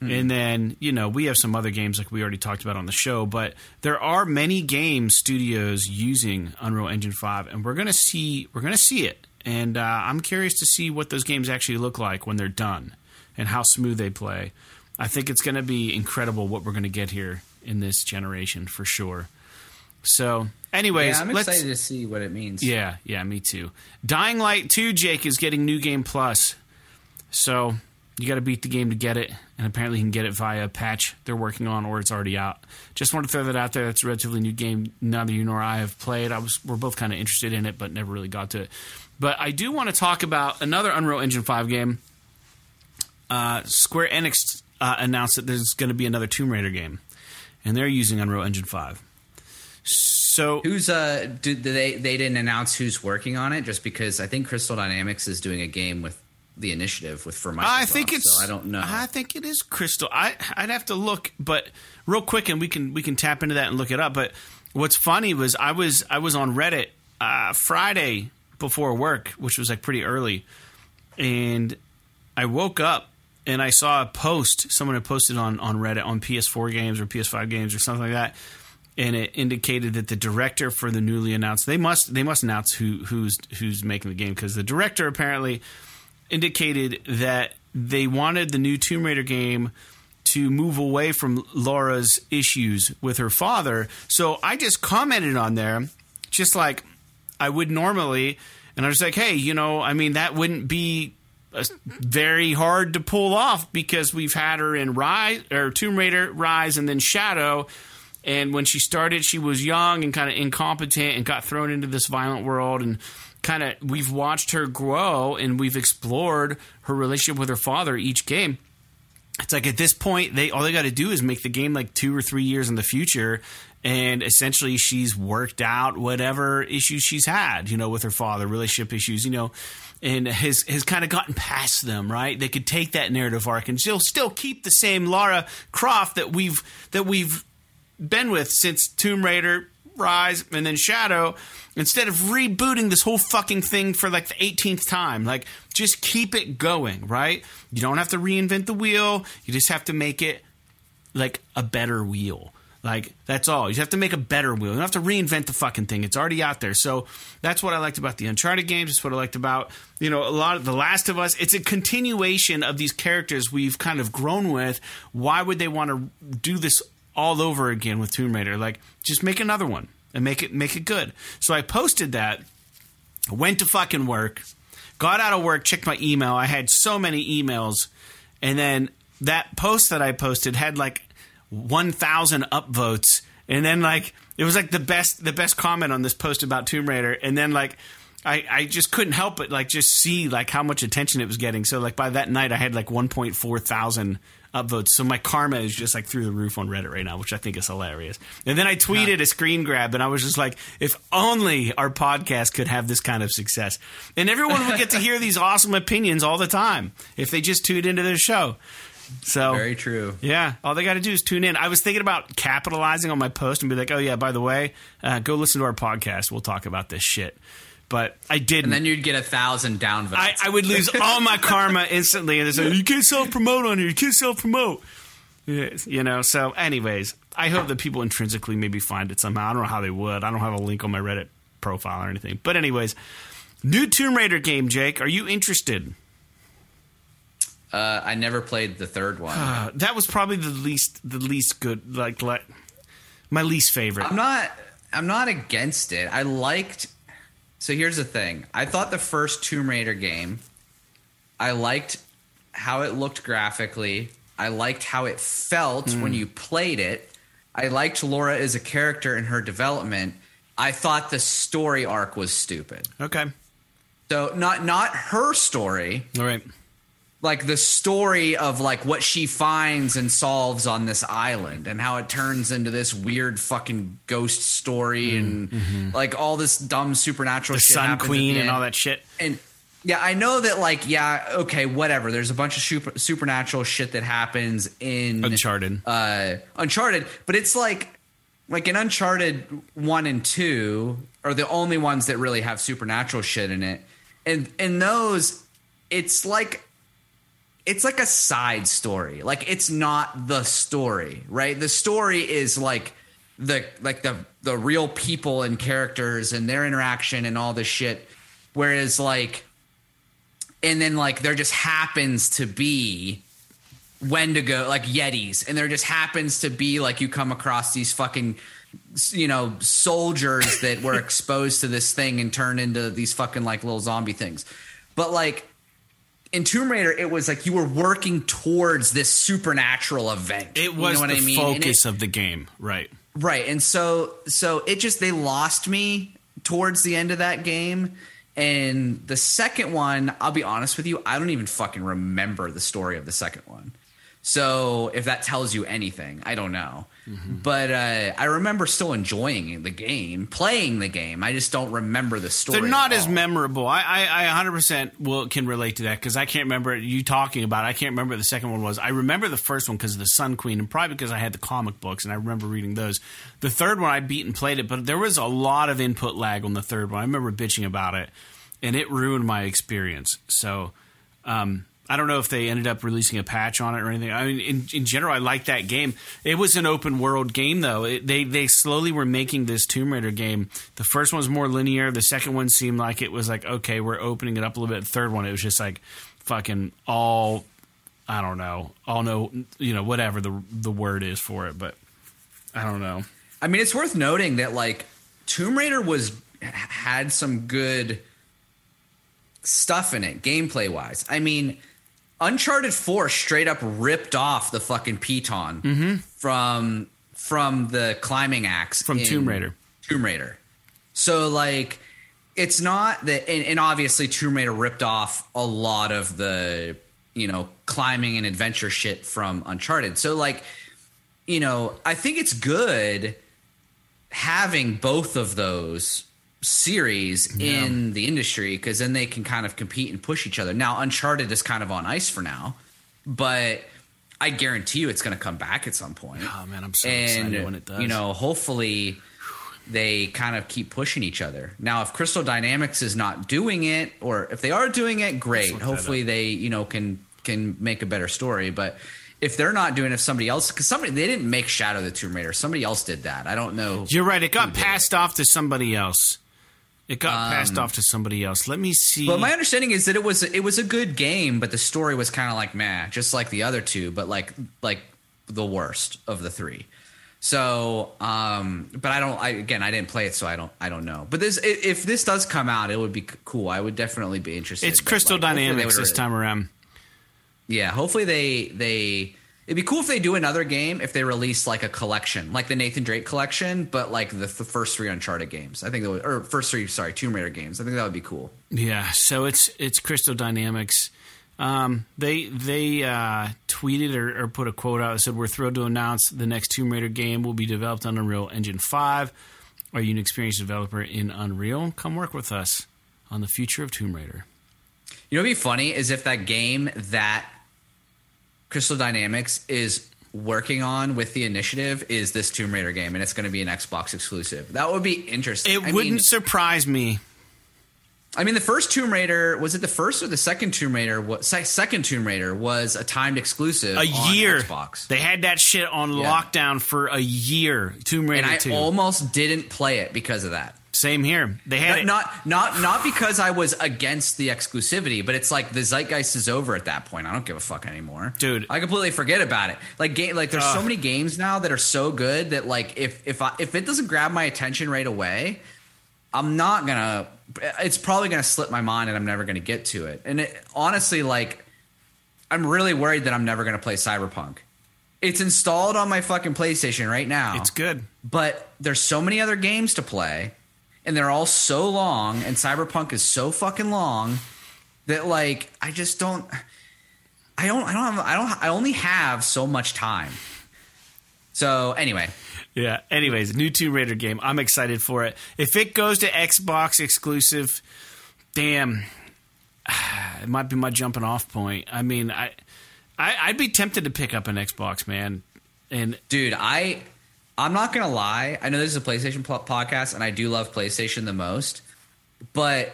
Mm. And then, you know, we have some other games like we already talked about on the show. But there are many game studios using Unreal Engine five, and we're going to see we're going to see it. And uh, I'm curious to see what those games actually look like when they're done and how smooth they play. I think it's going to be incredible what we're going to get here in this generation for sure. So, anyways, yeah, I'm let's, excited to see what it means. Yeah, yeah, me too. Dying Light two, Jake, is getting New Game Plus. So, you got to beat the game to get it, and apparently you can get it via a patch they're working on, or it's already out. Just want to throw that out there. That's a relatively new game. Neither you nor I have played. I was we're both kind of interested in it, but never really got to it. But I do want to talk about another Unreal Engine five game. Uh, Square Enix uh, announced that there's going to be another Tomb Raider game, and they're using Unreal Engine five. So who's uh did they they didn't announce who's working on it, just because I think Crystal Dynamics is doing a game with the initiative with for Microsoft. I think it's so I don't know. I think it is Crystal. I I'd have to look, but real quick, and we can we can tap into that and look it up. But what's funny was I was I was on Reddit uh, Friday before work, which was like pretty early, and I woke up and I saw a post someone had posted on on Reddit on P S four games or P S five games or something like that. And it indicated that the director for the newly announced they must they must announce who who's who's making the game, because the director apparently indicated that they wanted the new Tomb Raider game to move away from Laura's issues with her father. So I just commented on there, just like I would normally, and I was like, hey, you know, I mean, that wouldn't be very hard to pull off because we've had her in Rise or Tomb Raider, Rise, and then Shadow. And when she started, she was young and kind of incompetent and got thrown into this violent world. And kind of we've watched her grow and we've explored her relationship with her father each game. It's like at this point, they all they got to do is make the game like two or three years in the future. And essentially she's worked out whatever issues she's had, you know, with her father, relationship issues, you know, and has, has kind of gotten past them, right? They could take that narrative arc and she'll still keep the same Lara Croft that we've that we've – been with since Tomb Raider, Rise, and then Shadow, instead of rebooting this whole fucking thing for like the eighteenth time. Like, just keep it going, right? You don't have to reinvent the wheel. You just have to make it like a better wheel. Like, that's all. You have to make a better wheel. You don't have to reinvent the fucking thing. It's already out there. So that's what I liked about the Uncharted games. It's what I liked about, you know, a lot of The Last of Us. It's a continuation of these characters we've kind of grown with. Why would they want to do this all over again with Tomb Raider? Like, just make another one and make it make it good. So I posted that, went to fucking work, got out of work, checked my email. I had so many emails, and then that post that I posted had like one thousand upvotes, and then like it was like the best the best comment on this post about Tomb Raider, and then like I, I just couldn't help but like just see like how much attention it was getting. So like by that night I had like one point four thousand upvotes. So my karma is just like through the roof on Reddit right now, which I think is hilarious. And then I tweeted a screen grab and I was just like, if only our podcast could have this kind of success. And everyone would get to hear these awesome opinions all the time if they just tuned into this show. So very true. Yeah. All they got to do is tune in. I was thinking about capitalizing on my post and be like, oh yeah, by the way, uh, go listen to our podcast. We'll talk about this shit. But I didn't. And then you'd get a thousand downvotes. I, I would lose all my karma instantly. And it's like, you can't self-promote on here. You can't self-promote. You know, so anyways, I hope that people intrinsically maybe find it somehow. I don't know how they would. I don't have a link on my Reddit profile or anything. But anyways, new Tomb Raider game, Jake. Are you interested? Uh, I never played the third one. Uh, that was probably the least the least good, like, like my least favorite. I'm not. I'm not against it. I liked... So here's the thing. I thought the first Tomb Raider game, I liked how it looked graphically. I liked how it felt mm. when you played it. I liked Laura as a character and her development. I thought the story arc was stupid. Okay. So not not her story. All right. Like the story of like what she finds and solves on this island and how it turns into this weird fucking ghost story and mm-hmm. like all this dumb supernatural the shit. Sun Queen and all that shit. And yeah, I know that like, yeah, okay, whatever. There's a bunch of super, supernatural shit that happens in Uncharted, uh, Uncharted, but it's like, like in Uncharted one and two are the only ones that really have supernatural shit in it. And in those, it's like, it's like a side story. Like it's not the story, right? The story is like the like the the real people and characters and their interaction and all this shit. Whereas like, and then like there just happens to be Wendigo, like Yetis, and there just happens to be like you come across these fucking, you know, soldiers that were exposed to this thing and turn into these fucking like little zombie things. But like, in Tomb Raider, it was like you were working towards this supernatural event. It was you know what the I mean? focus it, of the game, right? Right, and so so it just they lost me towards the end of that game. And the second one, I'll be honest with you, I don't even fucking remember the story of the second one. So if that tells you anything, I don't know. Mm-hmm. But uh, I remember still enjoying the game, playing the game. I just don't remember the story. They're not as memorable. I, I, I one hundred percent will, can relate to that because I can't remember you talking about it. I can't remember what the second one was. I remember the first one because of the Sun Queen and probably because I had the comic books and I remember reading those. The third one I beat and played it, but there was a lot of input lag on the third one. I remember bitching about it and it ruined my experience. So um I don't know if they ended up releasing a patch on it or anything. I mean, in, in general, I like that game. It was an open world game, though. It, they they slowly were making this Tomb Raider game. The first one was more linear. The second one seemed like it was like, okay, we're opening it up a little bit. The third one, it was just like fucking all, I don't know, all no, you know, whatever the the word is for it. But I don't know. I mean, it's worth noting that like Tomb Raider was had some good stuff in it, gameplay wise. I mean, Uncharted four straight up ripped off the fucking piton mm-hmm. from from the climbing axe from Tomb Raider. Tomb Raider. So like, it's not that, and, and obviously Tomb Raider ripped off a lot of the you know climbing and adventure shit from Uncharted. So like, you know, I think it's good having both of those series yeah. in the industry because then they can kind of compete and push each other. Now Uncharted is kind of on ice for now, but I guarantee you it's going to come back at some point. Oh man, I'm so and, excited when it does. You know, hopefully they kind of keep pushing each other. Now if Crystal Dynamics is not doing it, or if they are doing it, great. Hopefully they, you know, can can make a better story. But if they're not doing it, if somebody else, because somebody, they didn't make Shadow the Tomb Raider. Somebody else did that. I don't know. You're right. It got passed it. off to somebody else. It got passed um, off to somebody else. Let me see. Well, my understanding is that it was it was a good game, but the story was kind of like meh, just like the other two, but like like the worst of the three. So, um, but I don't. I, again, I didn't play it, so I don't. I don't know. But this, if this does come out, it would be cool. I would definitely be interested. It's Crystal like, Dynamics this time around. Yeah, hopefully they they. It'd be cool if they do another game, if they release like a collection, like the Nathan Drake collection, but like the, the first three Uncharted games. I think that would, or first three, sorry, Tomb Raider games. I think that would be cool. Yeah. So it's it's Crystal Dynamics. Um, they they uh, tweeted or, or put a quote out that said, "We're thrilled to announce the next Tomb Raider game will be developed on Unreal Engine five. Are you an experienced developer in Unreal? Come work with us on the future of Tomb Raider." You know what'd be funny is if that game that Crystal Dynamics is working on with the initiative is this Tomb Raider game, and it's going to be an Xbox exclusive. That would be interesting. It I wouldn't mean, surprise me. I mean, the first Tomb Raider, was it the first or the second Tomb Raider? What, second Tomb Raider was a timed exclusive. A year. On Xbox. They had that shit on yeah. lockdown for a year. Tomb Raider and I two. Almost didn't play it because of that. Same here. They had not, it. not not not because I was against the exclusivity, but it's like the zeitgeist is over at that point. I don't give a fuck anymore, dude. I completely forget about it. Like game, like there's Ugh. so many games now that are so good that like if if I, if it doesn't grab my attention right away, I'm not gonna. It's probably gonna slip my mind, and I'm never gonna get to it. And it, honestly, like I'm really worried that I'm never gonna play Cyberpunk. It's installed on my fucking PlayStation right now. It's good, but there's so many other games to play. and they're all so long, and Cyberpunk is so fucking long that like I just don't I don't I don't have I don't I only have so much time. So anyway. Yeah. Anyways, new Tomb Raider game. I'm excited for it. If it goes to Xbox exclusive, damn, it might be my jumping off point. I mean, I, I I'd be tempted to pick up an Xbox, man. And dude, I I'm not gonna lie. I know this is a PlayStation podcast, and I do love PlayStation the most. But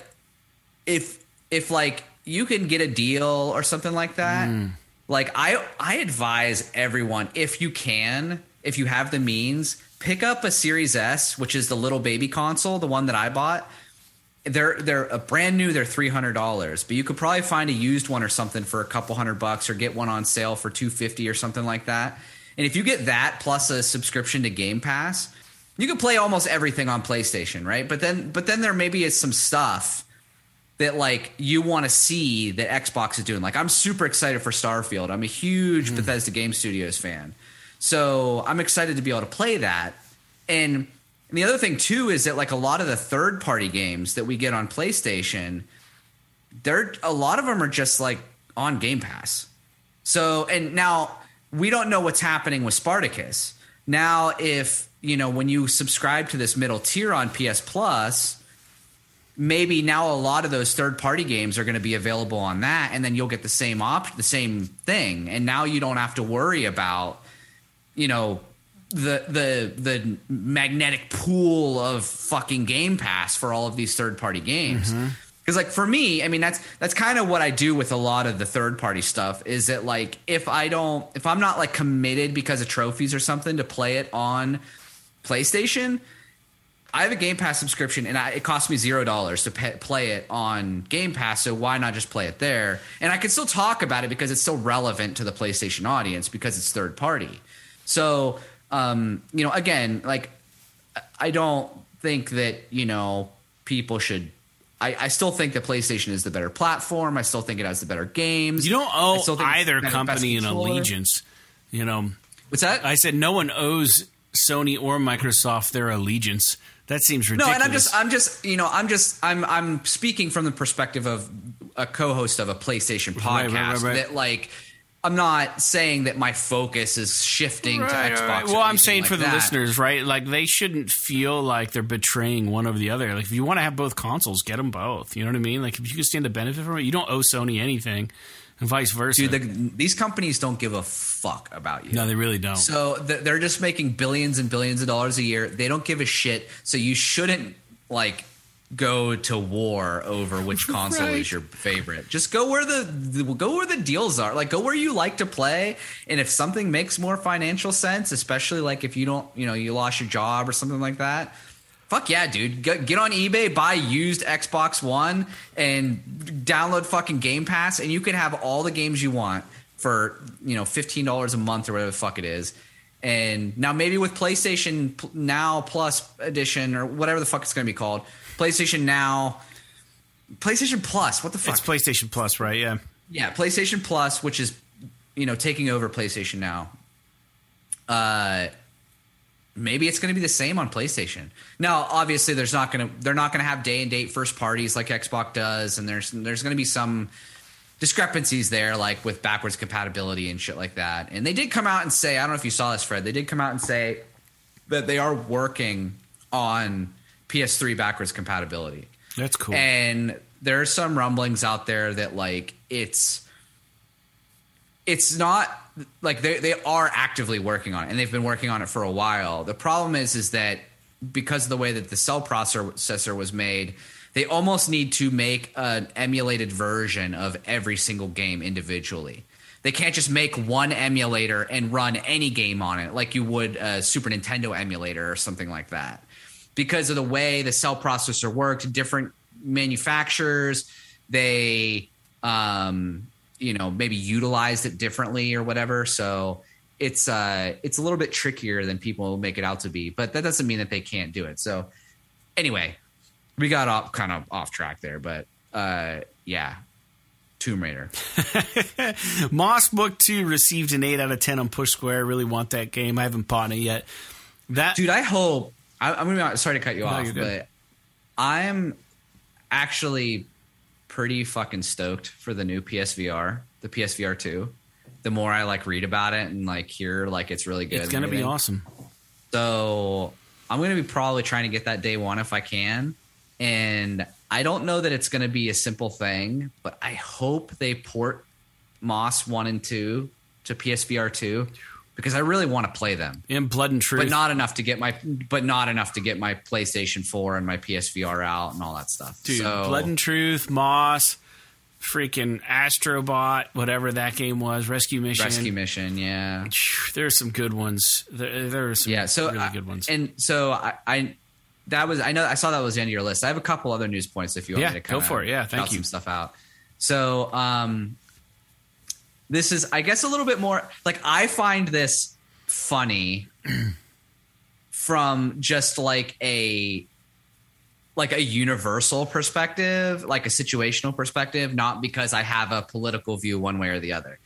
if if like you can get a deal or something like that, mm. like I I advise everyone, if you can. If you have the means, pick up a Series S, which is the little baby console, the one that I bought. They're they're a brand new. They're three hundred dollars, but you could probably find a used one or something for a couple hundred bucks, or get one on sale for two fifty or something like that. And if you get that plus a subscription to Game Pass, you can play almost everything on PlayStation, right? But then but then there maybe is some stuff that like you want to see that Xbox is doing. Like I'm super excited for Starfield. I'm a huge mm-hmm. Bethesda Game Studios fan. So I'm excited to be able to play that. And the other thing, too, is that like a lot of the third party games that we get on PlayStation, they're a lot of them are just like on Game Pass. So and now we don't know what's happening with Spartacus. Now, if, you know, when you subscribe to this middle tier on P S Plus, maybe now a lot of those third party games are going to be available on that. And then you'll get the same op- the same thing. And now you don't have to worry about, you know, the the the magnetic pool of fucking Game Pass for all of these third party games. Mm-hmm. Cuz like for me, I mean that's that's kind of what I do with a lot of the third party stuff, is that like if I don't if I'm not like committed because of trophies or something to play it on PlayStation, I have a Game Pass subscription, and I, it costs me zero dollars to pe- play it on Game Pass. So why not just play it there? And I can still talk about it because it's still relevant to the PlayStation audience because it's third party. So, um, you know, again, like, I don't think that, you know, people should I, – I still think that PlayStation is the better platform. I still think it has the better games. You don't owe either company an allegiance, you know. What's that? I said no one owes Sony or Microsoft their allegiance. That seems ridiculous. No, and I'm just – I'm just – you know, I'm just – I'm I'm speaking from the perspective of a co-host of a PlayStation podcast right, right, right, right. that, like – I'm not saying that my focus is shifting right, to Xbox. Right. Well, I'm saying like for the that. listeners, right? Like they shouldn't feel like they're betraying one over the other. Like if you want to have both consoles, get them both. You know what I mean? Like if you can stand to benefit from it, you don't owe Sony anything, and vice versa. Dude, the, these companies don't give a fuck about you. No, they really don't. So they're just making billions and billions of dollars a year. They don't give a shit. So you shouldn't like go to war over which console right. is your favorite. Just go where the, the go where the deals are. Like go where you like to play. And if something makes more financial sense, especially like if you don't, you know, you lost your job or something like that. Fuck yeah, dude. Go, get on eBay, buy used Xbox One, and download fucking Game Pass, and you can have all the games you want for, you know, fifteen dollars a month or whatever the fuck it is. And now maybe with PlayStation Now Plus Edition or whatever the fuck it's going to be called. PlayStation Now, PlayStation Plus, what the fuck? It's PlayStation Plus, right? Yeah. Yeah, PlayStation Plus, which is, you know, taking over PlayStation Now. Uh, maybe it's going to be the same on PlayStation. Now, obviously, there's not going to they're not going to have day and date first parties like Xbox does, and there's there's going to be some discrepancies there, like with backwards compatibility and shit like that. And they did come out and say, I don't know if you saw this, Fred. They did come out and say that they are working on P S three backwards compatibility. That's cool. And there are some rumblings out there that like it's it's not like they they are actively working on it, and they've been working on it for a while. The problem is is that because of the way that the cell processor was made, they almost need to make an emulated version of every single game individually. They can't just make one emulator and run any game on it like you would a Super Nintendo emulator or something like that. Because of the way the cell processor worked, different manufacturers, they, um, you know, maybe utilized it differently or whatever. So it's uh, it's a little bit trickier than people make it out to be. But that doesn't mean that they can't do it. So anyway, we got off, kind of off track there. But uh, yeah, Tomb Raider. Moss Book two received an eight out of ten on Push Square. I really want that game. I haven't bought it yet. That Dude, I hope... I'm gonna be sorry to cut you no, off, but I'm actually pretty fucking stoked for the new P S V R, the P S V R two. The more I like read about it and like hear like it's really good. It's going to be awesome. So I'm going to be probably trying to get that day one if I can. And I don't know that it's going to be a simple thing, but I hope they port Moss one and two to P S V R two because I really want to play them. And Blood and Truth. But not enough to get my but not enough to get my PlayStation four and my P S V R out and all that stuff. Dude, so, Blood and Truth, Moss, freaking Astrobot, whatever that game was, Rescue Mission. Rescue Mission, yeah. There's some good ones. There, there are some yeah, so really I, good ones. And so I, I that was I know I saw that was the end of your list. I have a couple other news points if you want yeah, me to come. Go for it. Yeah, thank you. Some stuff out. So um, this is I guess a little bit more like I find this funny from just like a like a universal perspective, like a situational perspective, not because I have a political view one way or the other.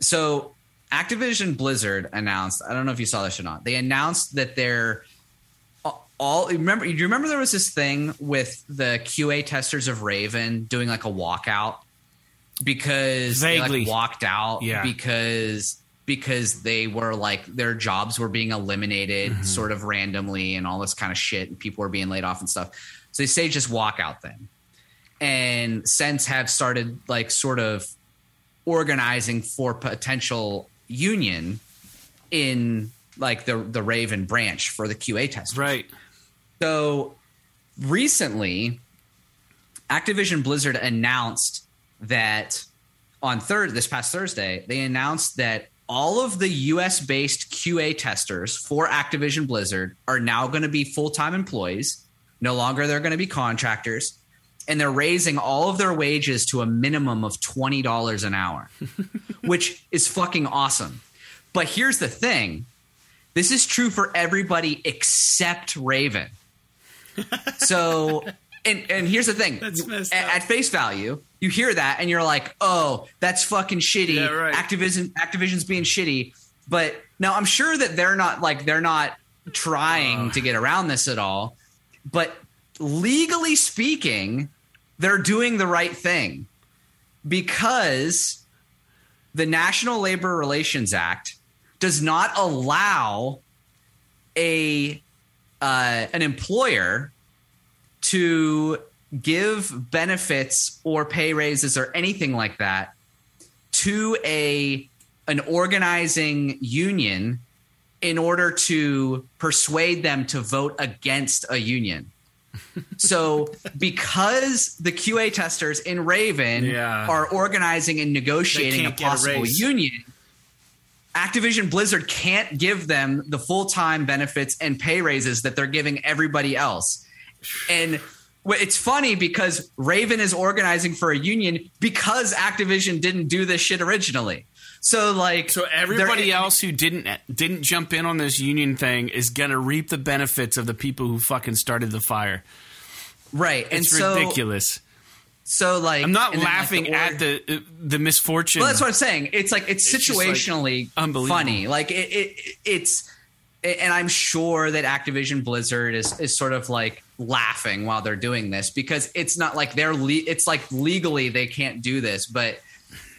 So Activision Blizzard announced, I don't know if you saw this or not. They announced that they're all, remember, you remember there was this thing with the Q A testers of Raven doing like a walkout because Vaguely. they like walked out yeah. because, because they were like, their jobs were being eliminated mm-hmm. sort of randomly and all this kind of shit. And people were being laid off and stuff. So they staged this walkout thing, and since have started like sort of organizing for potential union in like the, the Raven branch for the Q A testers. Right. So recently Activision Blizzard announced that on third, this past Thursday, they announced that all of the U S based Q A testers for Activision Blizzard are now going to be full-time employees. No longer they're going to be contractors, and they're raising all of their wages to a minimum of twenty dollars an hour, which is fucking awesome. But here's the thing. This is true for everybody except Raven. So, and, and here's the thing. That's messed up. At, at face value, you hear that and you're like, oh, that's fucking shitty. Yeah, right. Activision, Activision's being shitty. But now I'm sure that they're not like they're not trying uh. to get around this at all. But legally speaking, they're doing the right thing because the National Labor Relations Act does not allow a uh, an employer to give benefits or pay raises or anything like that to a an organizing union in order to persuade them to vote against a union. So because the Q A testers in Raven yeah. are organizing and negotiating a possible a union, Activision Blizzard can't give them the full-time benefits and pay raises that they're giving everybody else. And it's funny because Raven is organizing for a union because Activision didn't do this shit originally. So like, so everybody else who didn't didn't jump in on this union thing is gonna reap the benefits of the people who fucking started the fire, right? It's and so, ridiculous. So like, I'm not laughing like the org- at the the misfortune. Well, that's what I'm saying. It's like it's, it's situationally like funny. Like it, it it's, and I'm sure that Activision Blizzard is is sort of like laughing while they're doing this because it's not like they're le- it's like legally they can't do this, but.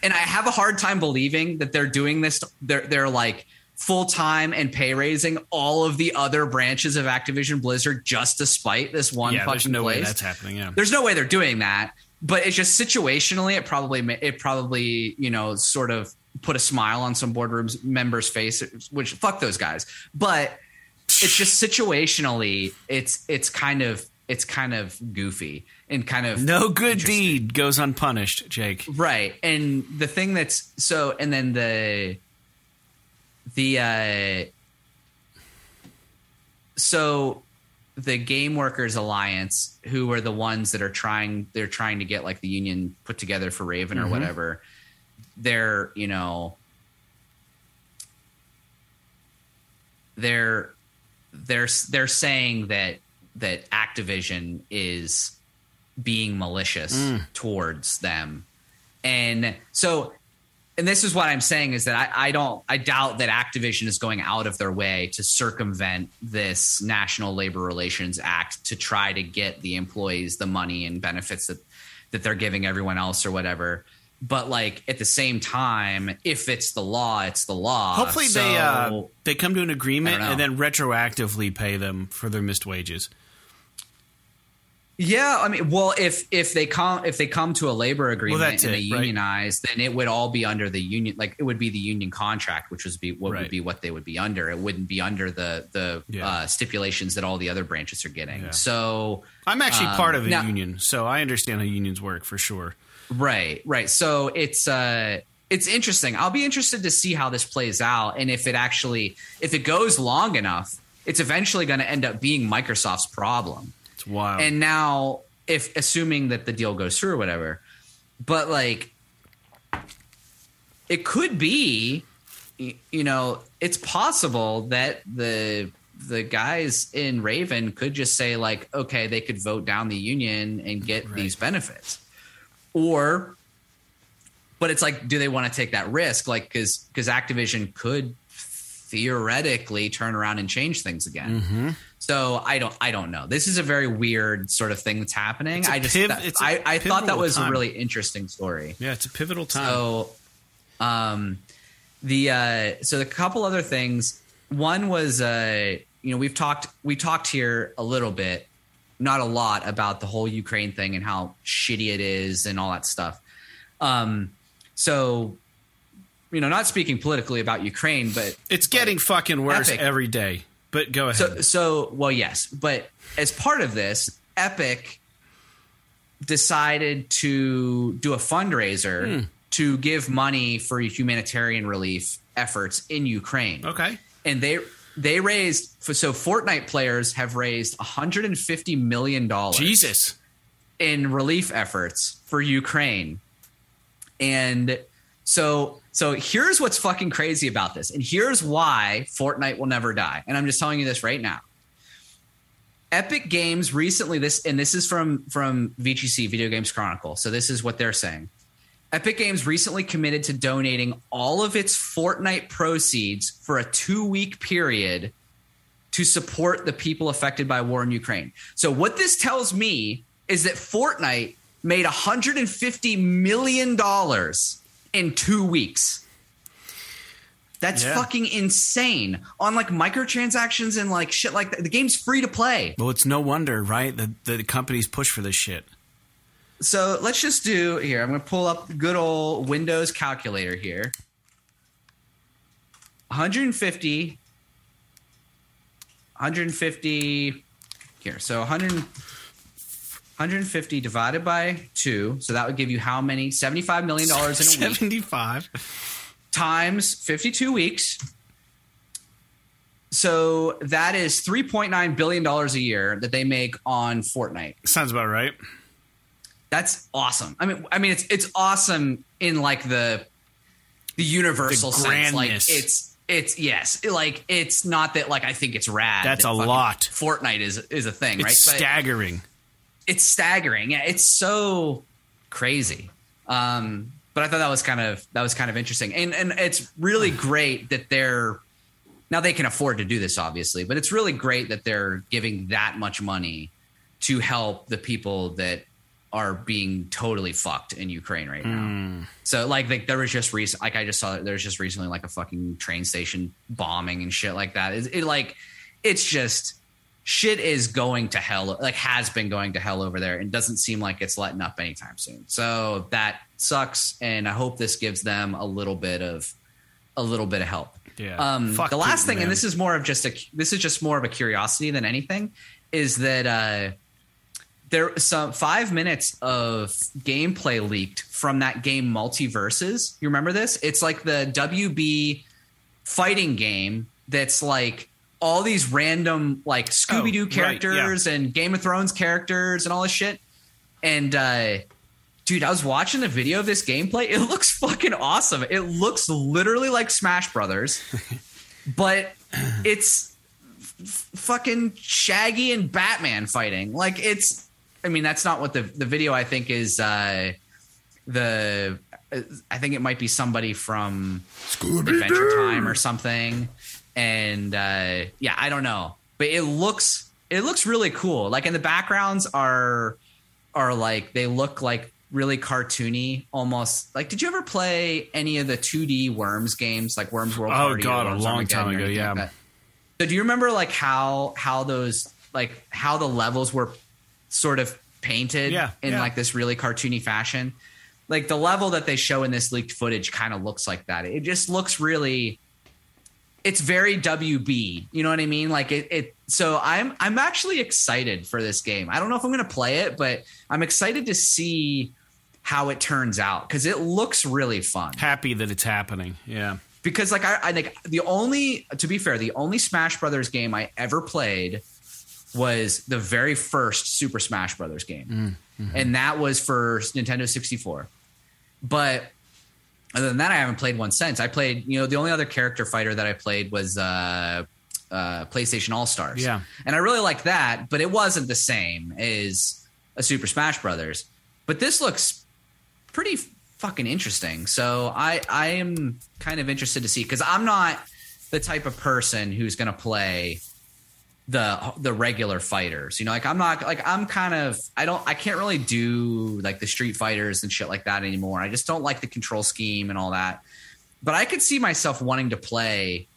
And I have a hard time believing that they're doing this. They're, they're like full-time and pay raising all of the other branches of Activision Blizzard just despite this one yeah, fucking there's no place. Way that's happening. Yeah. There's no way they're doing that. But it's just situationally, it probably it probably you know sort of put a smile on some boardroom members' faces. Which fuck those guys. But it's just situationally, it's it's kind of. It's kind of goofy and kind of no good deed goes unpunished, Jake. Right. And the thing that's so, and then the, the, uh, so the Game Workers Alliance, who are the ones that are trying, they're trying to get like the union put together for Raven mm-hmm. or whatever. They're, you know, they're, they're, they're saying that, that Activision is being malicious mm. towards them. And so and this is what I'm saying is that I, I don't, I doubt that Activision is going out of their way to circumvent this National Labor Relations Act to try to get the employees the money and benefits that, that they're giving everyone else or whatever. But like at the same time, if it's the law, it's the law. Hopefully so, they uh, they come to an agreement and then retroactively pay them for their missed wages. Yeah, I mean, well, if if they come if they come to a labor agreement well, and it, they unionize, right? Then it would all be under the union. Like it would be the union contract, which would be what right. would be what they would be under. It wouldn't be under the the yeah. uh, stipulations that all the other branches are getting. Yeah. So I'm actually um, part of a now, union, so I understand how unions work for sure. Right, right. So it's uh, it's interesting. I'll be interested to see how this plays out, and if it actually if it goes long enough, it's eventually going to end up being Microsoft's problem. Wow. And now, if assuming that the deal goes through or whatever, but like it could be, you know, it's possible that the the guys in Raven could just say like, okay, they could vote down the union and get right. these benefits, or, but it's like, do they want to take that risk? Like, because because Activision could theoretically turn around and change things again. Mm-hmm. So I don't, I don't know. This is a very weird sort of thing that's happening. I just, piv- that, I, I thought that was time. a really interesting story. Yeah, it's a pivotal time. So, um, the uh, so the couple other things. One was, uh, you know, we've talked, we talked here a little bit, not a lot, about the whole Ukraine thing and how shitty it is and all that stuff. Um, so. You know, not speaking politically about Ukraine, but it's getting like, fucking worse Epic. every day. But go ahead. So, so, well, yes. But as part of this, Epic decided to do a fundraiser hmm. to give money for humanitarian relief efforts in Ukraine. Okay. And they they raised – so Fortnite players have raised one hundred fifty million dollars Jesus. in relief efforts for Ukraine. And so – So here's what's fucking crazy about this. And here's why Fortnite will never die. And I'm just telling you this right now. Epic Games recently, this and this is from, from V G C, Video Games Chronicle. So this is what they're saying. Epic Games recently committed to donating all of its Fortnite proceeds for a two-week period to support the people affected by war in Ukraine. So what this tells me is that Fortnite made one hundred fifty million dollars in two weeks. That's yeah. fucking insane. On like microtransactions and like shit like that. The game's free to play. Well, it's no wonder, right? The, the companies push for this shit. So let's just do here. I'm going to pull up the good old Windows calculator here. one hundred fifty, one hundred fifty here. So one hundred one hundred fifty divided by two. So that would give you how many? seventy-five million dollars in a week. seventy-five Times fifty-two weeks. So that is three point nine billion dollars a year that they make on Fortnite. Sounds about right. That's awesome. I mean, I mean, it's it's awesome in like the the universal the sense. Like it's it's yes, like it's not that like I think it's rad. That's that a lot. Fortnite is is a thing, it's right? It's staggering. But, It's staggering. Yeah, it's so crazy. Um, but I thought that was kind of that was kind of interesting, and and it's really great that they're now they can afford to do this, obviously. But it's really great that they're giving that much money to help the people that are being totally fucked in Ukraine right now. Mm. So like, like there was just recent, like I just saw there was just recently like a fucking train station bombing and shit like that. It, it like it's just. Shit is going to hell, like has been going to hell over there, and doesn't seem like it's letting up anytime soon. So that sucks, and I hope this gives them a little bit of a little bit of help. Yeah. Um, Fuck the last Putin, thing, man. And this is more of just a this is just more of a curiosity than anything, is that uh, there some five minutes of gameplay leaked from that game Multiverses. You remember this? It's like the W B fighting game that's like. All these random like Scooby-Doo oh, characters right, yeah. and Game of Thrones characters and all this shit. And uh, dude, I was watching the video of this gameplay. It looks fucking awesome. It looks literally like Smash Brothers, but it's f- fucking Shaggy and Batman fighting. Like it's, I mean, that's not what the, the video I think is, uh, the I think it might be somebody from Scooby Adventure Doo. Time or something. And uh, yeah, I don't know, but it looks it looks really cool. Like, and the backgrounds are are like they look like really cartoony, almost like. Did you ever play any of the two D Worms games, like Worms World? Oh Party god, a long time ago, yeah. Like, so do you remember like how how those like how the levels were sort of painted yeah, in yeah. like this really cartoony fashion? Like the level that they show in this leaked footage kind of looks like that. It just looks really. It's very W B, you know what I mean? Like it, it. So I'm, I'm actually excited for this game. I don't know if I'm going to play it, but I'm excited to see how it turns out because it looks really fun. Happy that it's happening, yeah. Because like I, I think the only, to be fair, the only Smash Brothers game I ever played was the very first Super Smash Brothers game, mm-hmm. and that was for Nintendo sixty-four. But other than that, I haven't played one since. I played, you know, the only other character fighter that I played was uh, uh, PlayStation All-Stars. Yeah. And I really liked that, but it wasn't the same as a Super Smash Brothers. But this looks pretty fucking interesting. So I, I am kind of interested to see, because I'm not the type of person who's going to play the the regular fighters, you know, like I'm not like I'm kind of I don't I can't really do like the Street Fighters and shit like that anymore. I just don't like the control scheme and all that. But I could see myself wanting to play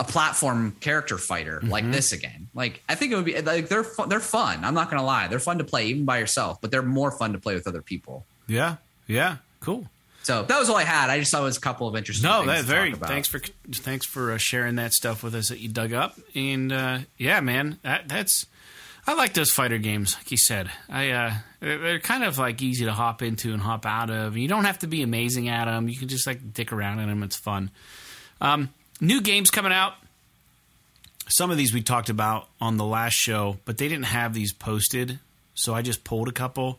a platform character fighter mm-hmm. like this again. Like I think it would be like they're fu- they're fun. I'm not gonna lie, they're fun to play even by yourself, but they're more fun to play with other people. Yeah, yeah, cool. So that was all I had. I just thought it was a couple of interesting no, things that's to very, talk about. Thanks for, thanks for uh, sharing that stuff with us that you dug up. And, uh, yeah, man, that, that's – I like those fighter games, like you said. I uh, they're kind of, like, easy to hop into and hop out of. You don't have to be amazing at them. You can just, like, dick around in them. It's fun. Um, new games coming out. Some of these we talked about on the last show, but they didn't have these posted, so I just pulled a couple.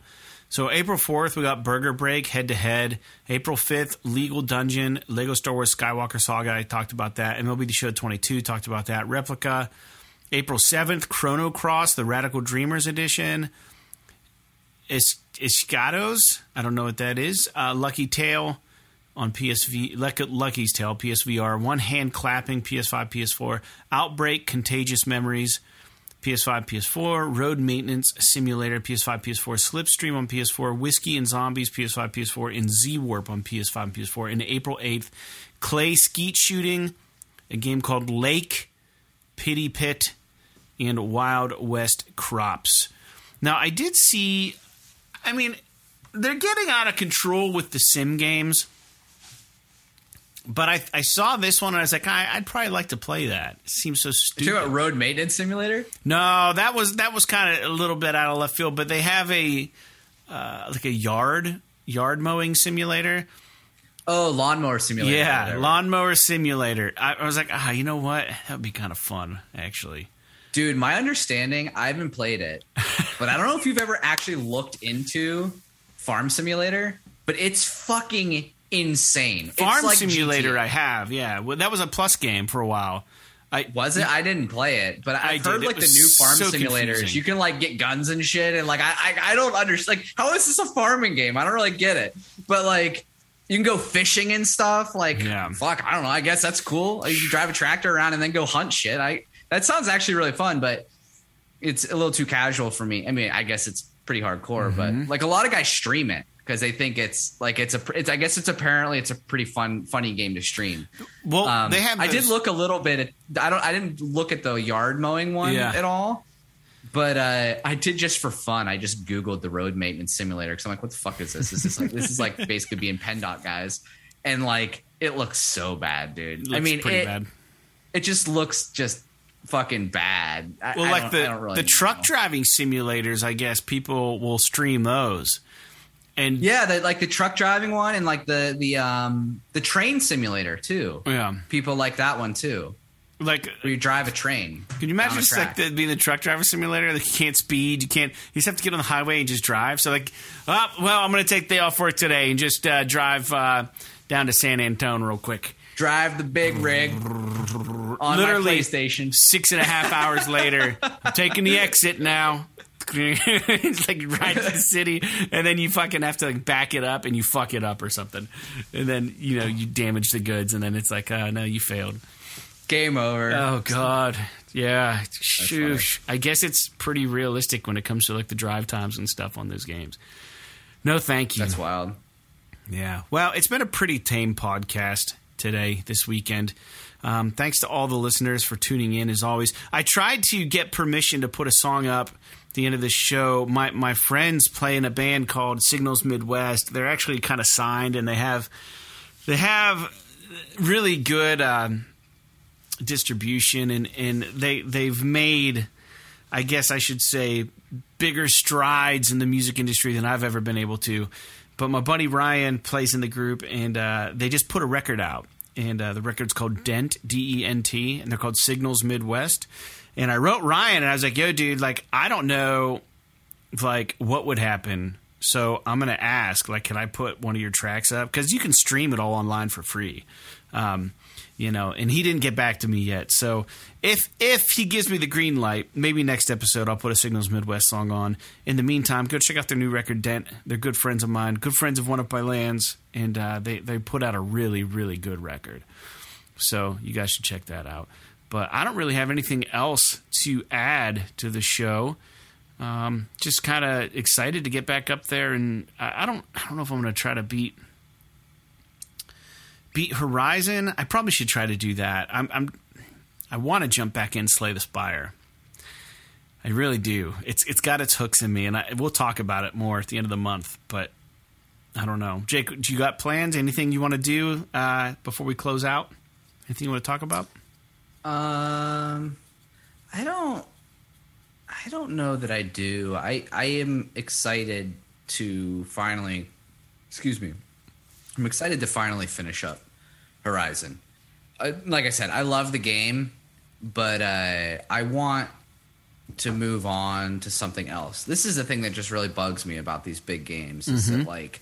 So April fourth, we got Burger Break, head-to-head. April fifth, Legal Dungeon, Lego Star Wars Skywalker Saga. I talked about that. M L B The Show twenty-two, talked about that. Replica. April seventh, Chrono Cross, the Radical Dreamers Edition. Es- Escados. I don't know what that is. Uh, Lucky Tale on P S V. Lucky, Lucky's Tale, P S V R. One Hand Clapping, P S five, P S four. Outbreak, Contagious Memories. P S five, P S four, Road Maintenance Simulator, P S five, P S four, Slipstream on P S four, Whiskey and Zombies, P S five, P S four, and Z-Warp on P S five and P S four. And April eighth, Clay Skeet Shooting, a game called Lake, Pity Pit, and Wild West Crops. Now, I did see, I mean, they're getting out of control with the sim games, but I, I saw this one, and I was like, I, I'd probably like to play that. It seems so stupid. You're talking about Road Maintenance Simulator? No, that was that was kind of a little bit out of left field, but they have a uh, like a yard yard mowing simulator. Oh, Lawnmower Simulator. Yeah, whatever. Lawnmower Simulator. I, I was like, ah, you know what? That would be kind of fun, actually. Dude, my understanding, I haven't played it, but I don't know if you've ever actually looked into Farm Simulator, but it's fucking insane. Farm it's like Simulator G T A. I have, yeah. Well, that was a Plus game for a while. I was it? I didn't play it, but I've I heard did. like the new Farm so Simulators. Confusing. You can like get guns and shit, and like I, I, I don't understand. Like, how is this a farming game? I don't really get it. But like, you can go fishing and stuff. Like, yeah. fuck, I don't know. I guess that's cool. Like, you can drive a tractor around and then go hunt shit. I that sounds actually really fun, but it's a little too casual for me. I mean, I guess it's pretty hardcore, mm-hmm. but like a lot of guys stream it. Because they think it's like it's a, it's, I guess it's apparently it's a pretty fun, funny game to stream. Well, um, they have. Those. I did look a little bit. At, I don't. I didn't look at the yard mowing one yeah. at all. But uh, I did just for fun. I just Googled the Road Maintenance Simulator because I'm like, what the fuck is this? This is like this is like basically being PennDOT guys, and like it looks so bad, dude. It looks I mean, pretty it, bad. It just looks just fucking bad. I, well, I like the really the know. truck driving simulators. I guess people will stream those. And yeah, the, like the truck driving one, and like the the um, the train simulator too. Yeah, people like that one too. Like where you drive a train. Can you imagine just like the, being the truck driver simulator? Like you can't speed, you can't. You just have to get on the highway and just drive. So like, oh, well, I'm gonna take the day off work today and just uh, drive uh, down to San Antone real quick. Drive the big rig on literally my PlayStation. Six and a half hours later, I'm taking the exit now. screw, it's like ride to the city, and then you fucking have to like back it up, and you fuck it up or something, and then you know you damage the goods, and then it's like, oh, no, you failed. Game over. Oh god, yeah. Shoosh. I guess it's pretty realistic when it comes to like the drive times and stuff on those games. No, thank you. That's wild. Yeah. Well, it's been a pretty tame podcast today, this weekend. Um, thanks to all the listeners for tuning in, as always. I tried to get permission to put a song up at the end of the show. My my friends play in a band called Signals Midwest. They're actually kind of signed, and they have they have really good. Um, distribution and and they they've made, I guess I should say, bigger strides in the music industry than I've ever been able to. But my buddy Ryan plays in the group, and uh they just put a record out, and uh the record's called Dent, D E N T, and they're called Signals Midwest. And I wrote Ryan and I was like, yo dude, like I don't know like what would happen, so I'm gonna ask, like, can I put one of your tracks up, because you can stream it all online for free. um You know, and he didn't get back to me yet. So if if he gives me the green light, maybe next episode I'll put a Signals Midwest song on. In the meantime, go check out their new record, Dent. They're good friends of mine, good friends of One of My Lands, and uh, they, they put out a really, really good record. So you guys should check that out. But I don't really have anything else to add to the show. Um, just kind of excited to get back up there, and I, I don't I don't know if I'm going to try to beat... Beat Horizon. I probably should try to do that. I'm, I'm I want to jump back in Slay the Spire. I really do. It's it's got its hooks in me, and I, we'll talk about it more at the end of the month. But I don't know, Jake. Do you got plans? Anything you want to do uh, before we close out? Anything you want to talk about? Um, I don't. I don't know that I do. I I am excited to finally. Excuse me. I'm excited to finally finish up Horizon. Uh, like I said, I love the game, but uh, I want to move on to something else. This is the thing that just really bugs me about these big games. Is mm-hmm. that like,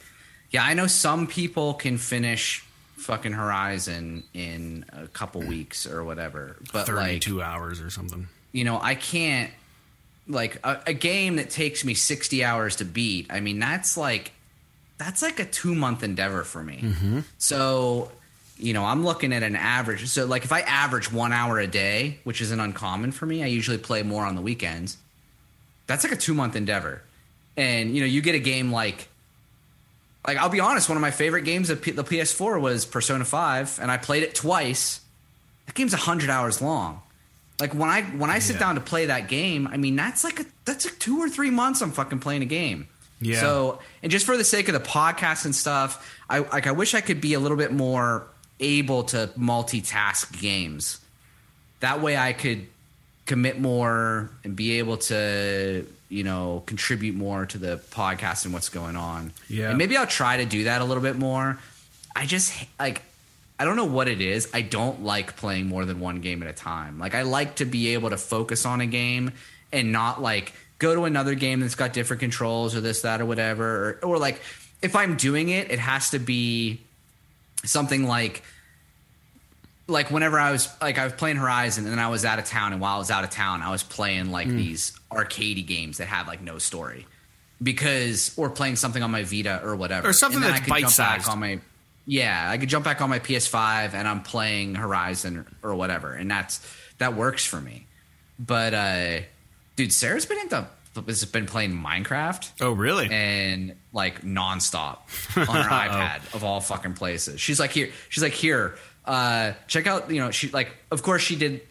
yeah, I know some people can finish fucking Horizon in a couple weeks or whatever, but thirty-two like, hours or something. You know, I can't. Like a, a game that takes me sixty hours to beat. I mean, that's like. That's like a two-month endeavor for me. Mm-hmm. So, you know, I'm looking at an average. So, like, if I average one hour a day, which isn't uncommon for me, I usually play more on the weekends. That's like a two-month endeavor. And, you know, you get a game like – like, I'll be honest, one of my favorite games of P- the P S four was Persona five, and I played it twice. That game's one hundred hours long. Like, when I when I sit yeah. down to play that game, I mean, that's like a, that's like two or three months I'm fucking playing a game. Yeah. So, and just for the sake of the podcast and stuff, I like I wish I could be a little bit more able to multitask games. That way I could commit more and be able to, you know, contribute more to the podcast and what's going on. Yeah. And maybe I'll try to do that a little bit more. I just like I don't know what it is. I don't like playing more than one game at a time. Like I like to be able to focus on a game and not like go to another game that's got different controls or this, that, or whatever. Or, or like if I'm doing it, it has to be something like like whenever I was like I was playing Horizon and then I was out of town. And while I was out of town, I was playing like mm. these arcade games that have like no story because or playing something on my Vita or whatever. Or something that's bite-sized. On my, yeah, I could jump back on my P S five and I'm playing Horizon or, or whatever. And that's that works for me. But uh dude, Sarah's been into has been playing Minecraft. Oh, really? And like nonstop on her iPad of all fucking places. She's like here. She's like here. Uh, check out. You know, she like. Of course, she did.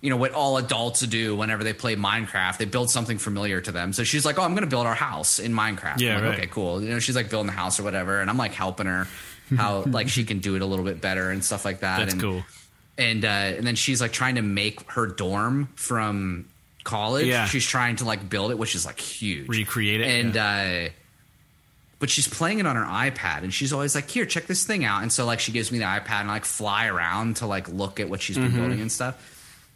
You know what all adults do whenever they play Minecraft, they build something familiar to them. So she's like, oh, I'm going to build our house in Minecraft. Yeah, I'm like, right. Okay, cool. You know, she's like building the house or whatever, and I'm like helping her how like she can do it a little bit better and stuff like that. That's and, cool. And uh, and then she's like trying to make her dorm from. College yeah. She's trying to like build it, which is like huge, recreate it, and yeah. uh but she's playing it on her iPad and she's always like, here, check this thing out. And so like she gives me the iPad and I, like fly around to like look at what she's been mm-hmm. building and stuff.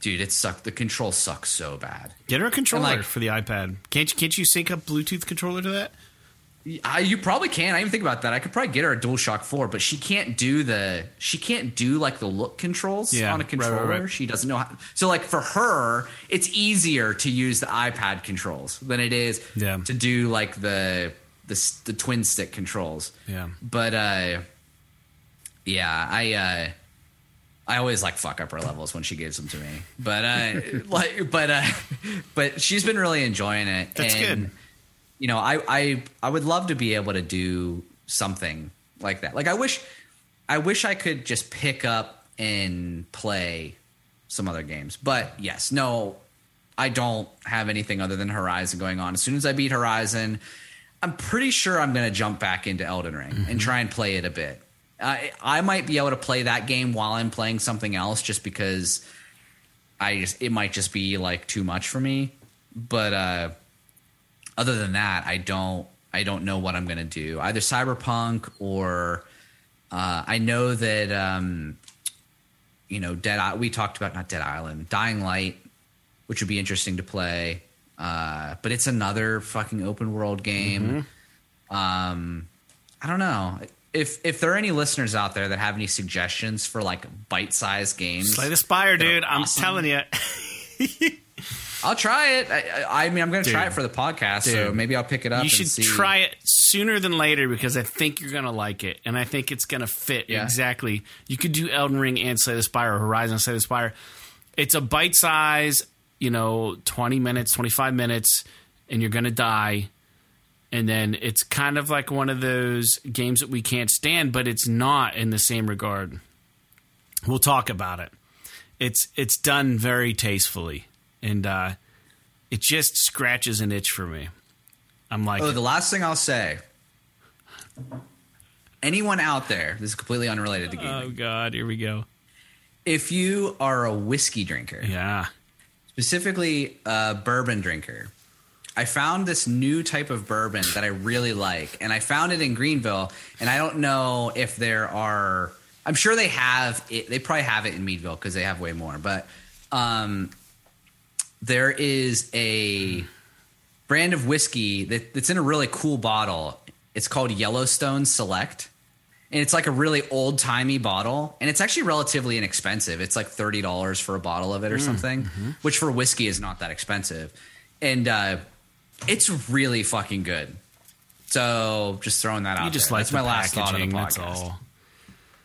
Dude, it sucked. The control sucks so bad. Get her a controller and, like, for the iPad. Can't you can't you sync up Bluetooth controller to that? I, you probably can. I didn't even think about that. I could probably get her a DualShock four, but she can't do the she can't do like the look controls yeah, on a controller. Right, right, right. She doesn't know how. So like for her, it's easier to use the iPad controls than it is yeah. to do like the the the twin stick controls. Yeah. But uh, yeah, I uh, I always like fuck up her levels when she gives them to me. But uh, like but uh, but she's been really enjoying it. That's and, good. You know, I, I I would love to be able to do something like that. Like I wish I wish I could just pick up and play some other games. But yes, no, I don't have anything other than Horizon going on. As soon as I beat Horizon, I'm pretty sure I'm going to jump back into Elden Ring mm-hmm. and try and play it a bit. I, I might be able to play that game while I'm playing something else just because I just it might just be like too much for me. But uh other than that, I don't I don't know what I'm going to do. Either Cyberpunk or uh, I know that, um, you know, Dead. we talked about not Dead Island, Dying Light, which would be interesting to play. Uh, but it's another fucking open world game. Mm-hmm. Um, I don't know. If if there are any listeners out there that have any suggestions for like bite-sized games. Slay the Spire, dude. I'm awesome. telling you. I'll try it. I, I mean, I'm going to try it for the podcast, dude. So maybe I'll pick it up. You should and see. try it sooner than later because I think you're going to like it, and I think it's going to fit yeah. exactly. You could do Elden Ring and Slay the Spire, or Horizon Slay the Spire. It's a bite size, you know, twenty minutes, twenty-five minutes, and you're going to die. And then it's kind of like one of those games that we can't stand, but it's not in the same regard. We'll talk about it. It's it's done very tastefully. And uh, it just scratches an itch for me. I'm like... Oh, the last thing I'll say. Anyone out there... This is completely unrelated to gaming. Oh, God. Here we go. If you are a whiskey drinker... Yeah. Specifically a bourbon drinker. I found this new type of bourbon that I really like. And I found it in Greenville. And I don't know if there are... I'm sure they have it. They probably have it in Meadville because they have way more. But... um. There is a brand of whiskey that, that's in a really cool bottle. It's called Yellowstone Select. And it's like a really old-timey bottle. And it's actually relatively inexpensive. It's like thirty dollars for a bottle of it or mm, something, mm-hmm. which for whiskey is not that expensive. And uh, it's really fucking good. So just throwing that you out just there. Like that's the my last thought on the podcast.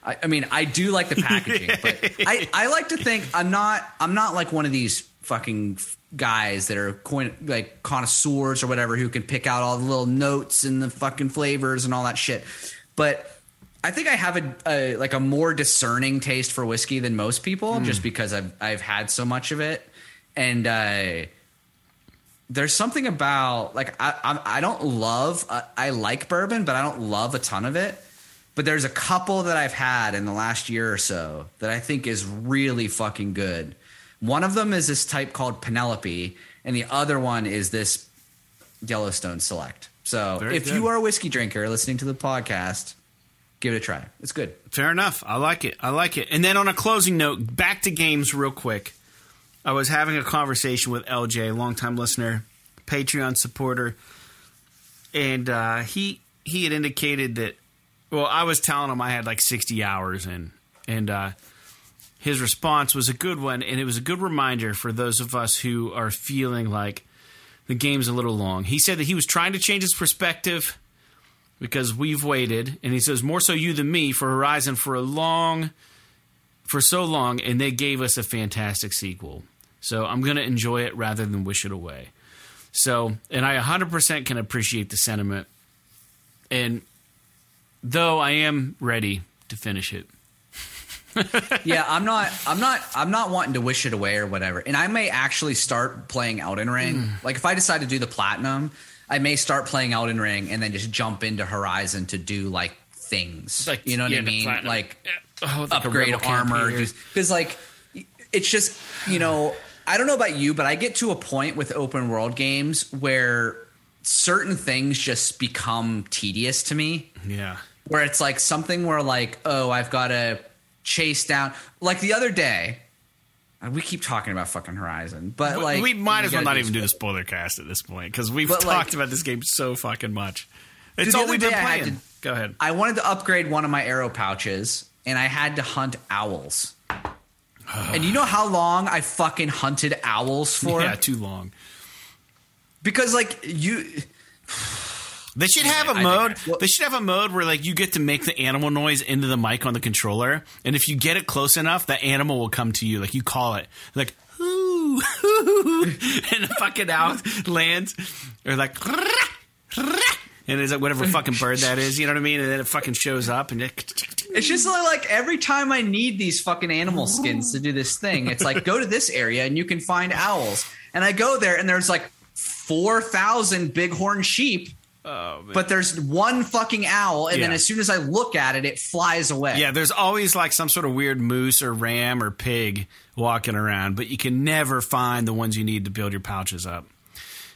I, I mean, I do like the packaging. But I, I like to think I'm not I'm not like one of these – fucking guys that are coin, like connoisseurs or whatever who can pick out all the little notes and the fucking flavors and all that shit. But I think I have a, a like a more discerning taste for whiskey than most people mm. just because I've I've had so much of it. And uh, there's something about like I I, I don't love I, I like bourbon, but I don't love a ton of it. But there's a couple that I've had in the last year or so that I think is really fucking good. One of them is this type called Penelope, and the other one is this Yellowstone Select. So Very if good. you are a whiskey drinker listening to the podcast, give it a try. It's good. Fair enough. I like it. I like it. And then on a closing note, back to games real quick. I was having a conversation with L J, longtime listener, Patreon supporter, and uh, he he had indicated that – well, I was telling him I had like sixty hours in, and uh, – his response was a good one, and it was a good reminder for those of us who are feeling like the game's a little long. He said that he was trying to change his perspective because we've waited, and he says, more so you than me, for Horizon for a long, for so long, and they gave us a fantastic sequel. So I'm going to enjoy it rather than wish it away. So, and I one hundred percent can appreciate the sentiment, and though I am ready to finish it. yeah, I'm not I'm not I'm not wanting to wish it away or whatever. And I may actually start playing Elden Ring. Mm. Like if I decide to do the platinum, I may start playing Elden Ring and then just jump into Horizon to do like things. Like, you know what yeah, I mean? Like, oh, like upgrade armor. Because like it's just, you know, I don't know about you, but I get to a point with open world games where certain things just become tedious to me. Yeah. Where it's like something where like, oh, I've got to chase down, like the other day, we keep talking about fucking Horizon, but like we might as well not even do a spoiler cast at this point because we've talked about this game so fucking much. It's all we've been playing. To, Go ahead. I wanted to upgrade one of my arrow pouches, and I had to hunt owls. And you know how long I fucking hunted owls for? Yeah, too long. Because, like, you... They should have a I, I mode. I, well, they should have a mode where, like, you get to make the animal noise into the mic on the controller, and if you get it close enough, that animal will come to you. Like, you call it, like, ooh, ooh, and the fucking owl lands, or like, and it's like whatever fucking bird that is. You know what I mean? And then it fucking shows up, and it's just like every time I need these fucking animal skins to do this thing, it's like go to this area and you can find owls, and I go there and there's like four thousand bighorn sheep. Oh, man. But there's one fucking owl, and yeah. then as soon as I look at it, it flies away. Yeah, there's always like some sort of weird moose or ram or pig walking around, but you can never find the ones you need to build your pouches up.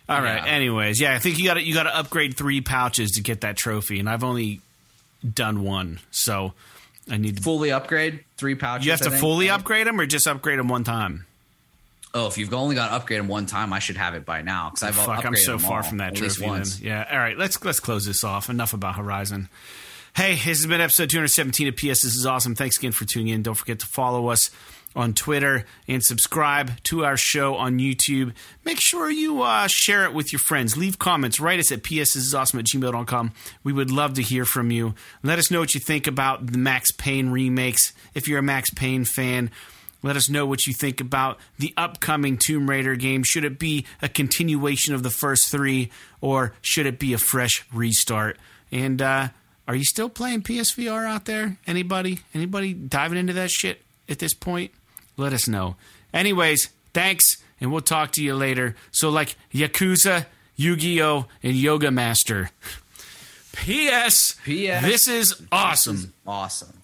All yeah. right. Anyways, yeah, I think you got to you got to upgrade three pouches to get that trophy, and I've only done one, so I need to fully upgrade three pouches. You have to fully right? upgrade them, or just upgrade them one time. Oh, if you've only got to upgrade them one time, I should have it by now because I've oh, fuck, upgraded I'm so far all, from that trophy. Then. Yeah. All right, let's let's close this off. Enough about Horizon. Hey, this has been episode two seventeen of P S. This is awesome. Thanks again for tuning in. Don't forget to follow us on Twitter and subscribe to our show on YouTube. Make sure you uh, share it with your friends. Leave comments. Write us at p s this is awesome at gmail dot com. We would love to hear from you. Let us know what you think about the Max Payne remakes. If you're a Max Payne fan, let us know what you think about the upcoming Tomb Raider game. Should it be a continuation of the first three, or should it be a fresh restart? And uh, are you still playing P S V R out there? Anybody? Anybody diving into that shit at this point? Let us know. Anyways, thanks, and we'll talk to you later. So like Yakuza, Yu-Gi-Oh, and Yoga Master. P S. P S. This is awesome. This is awesome.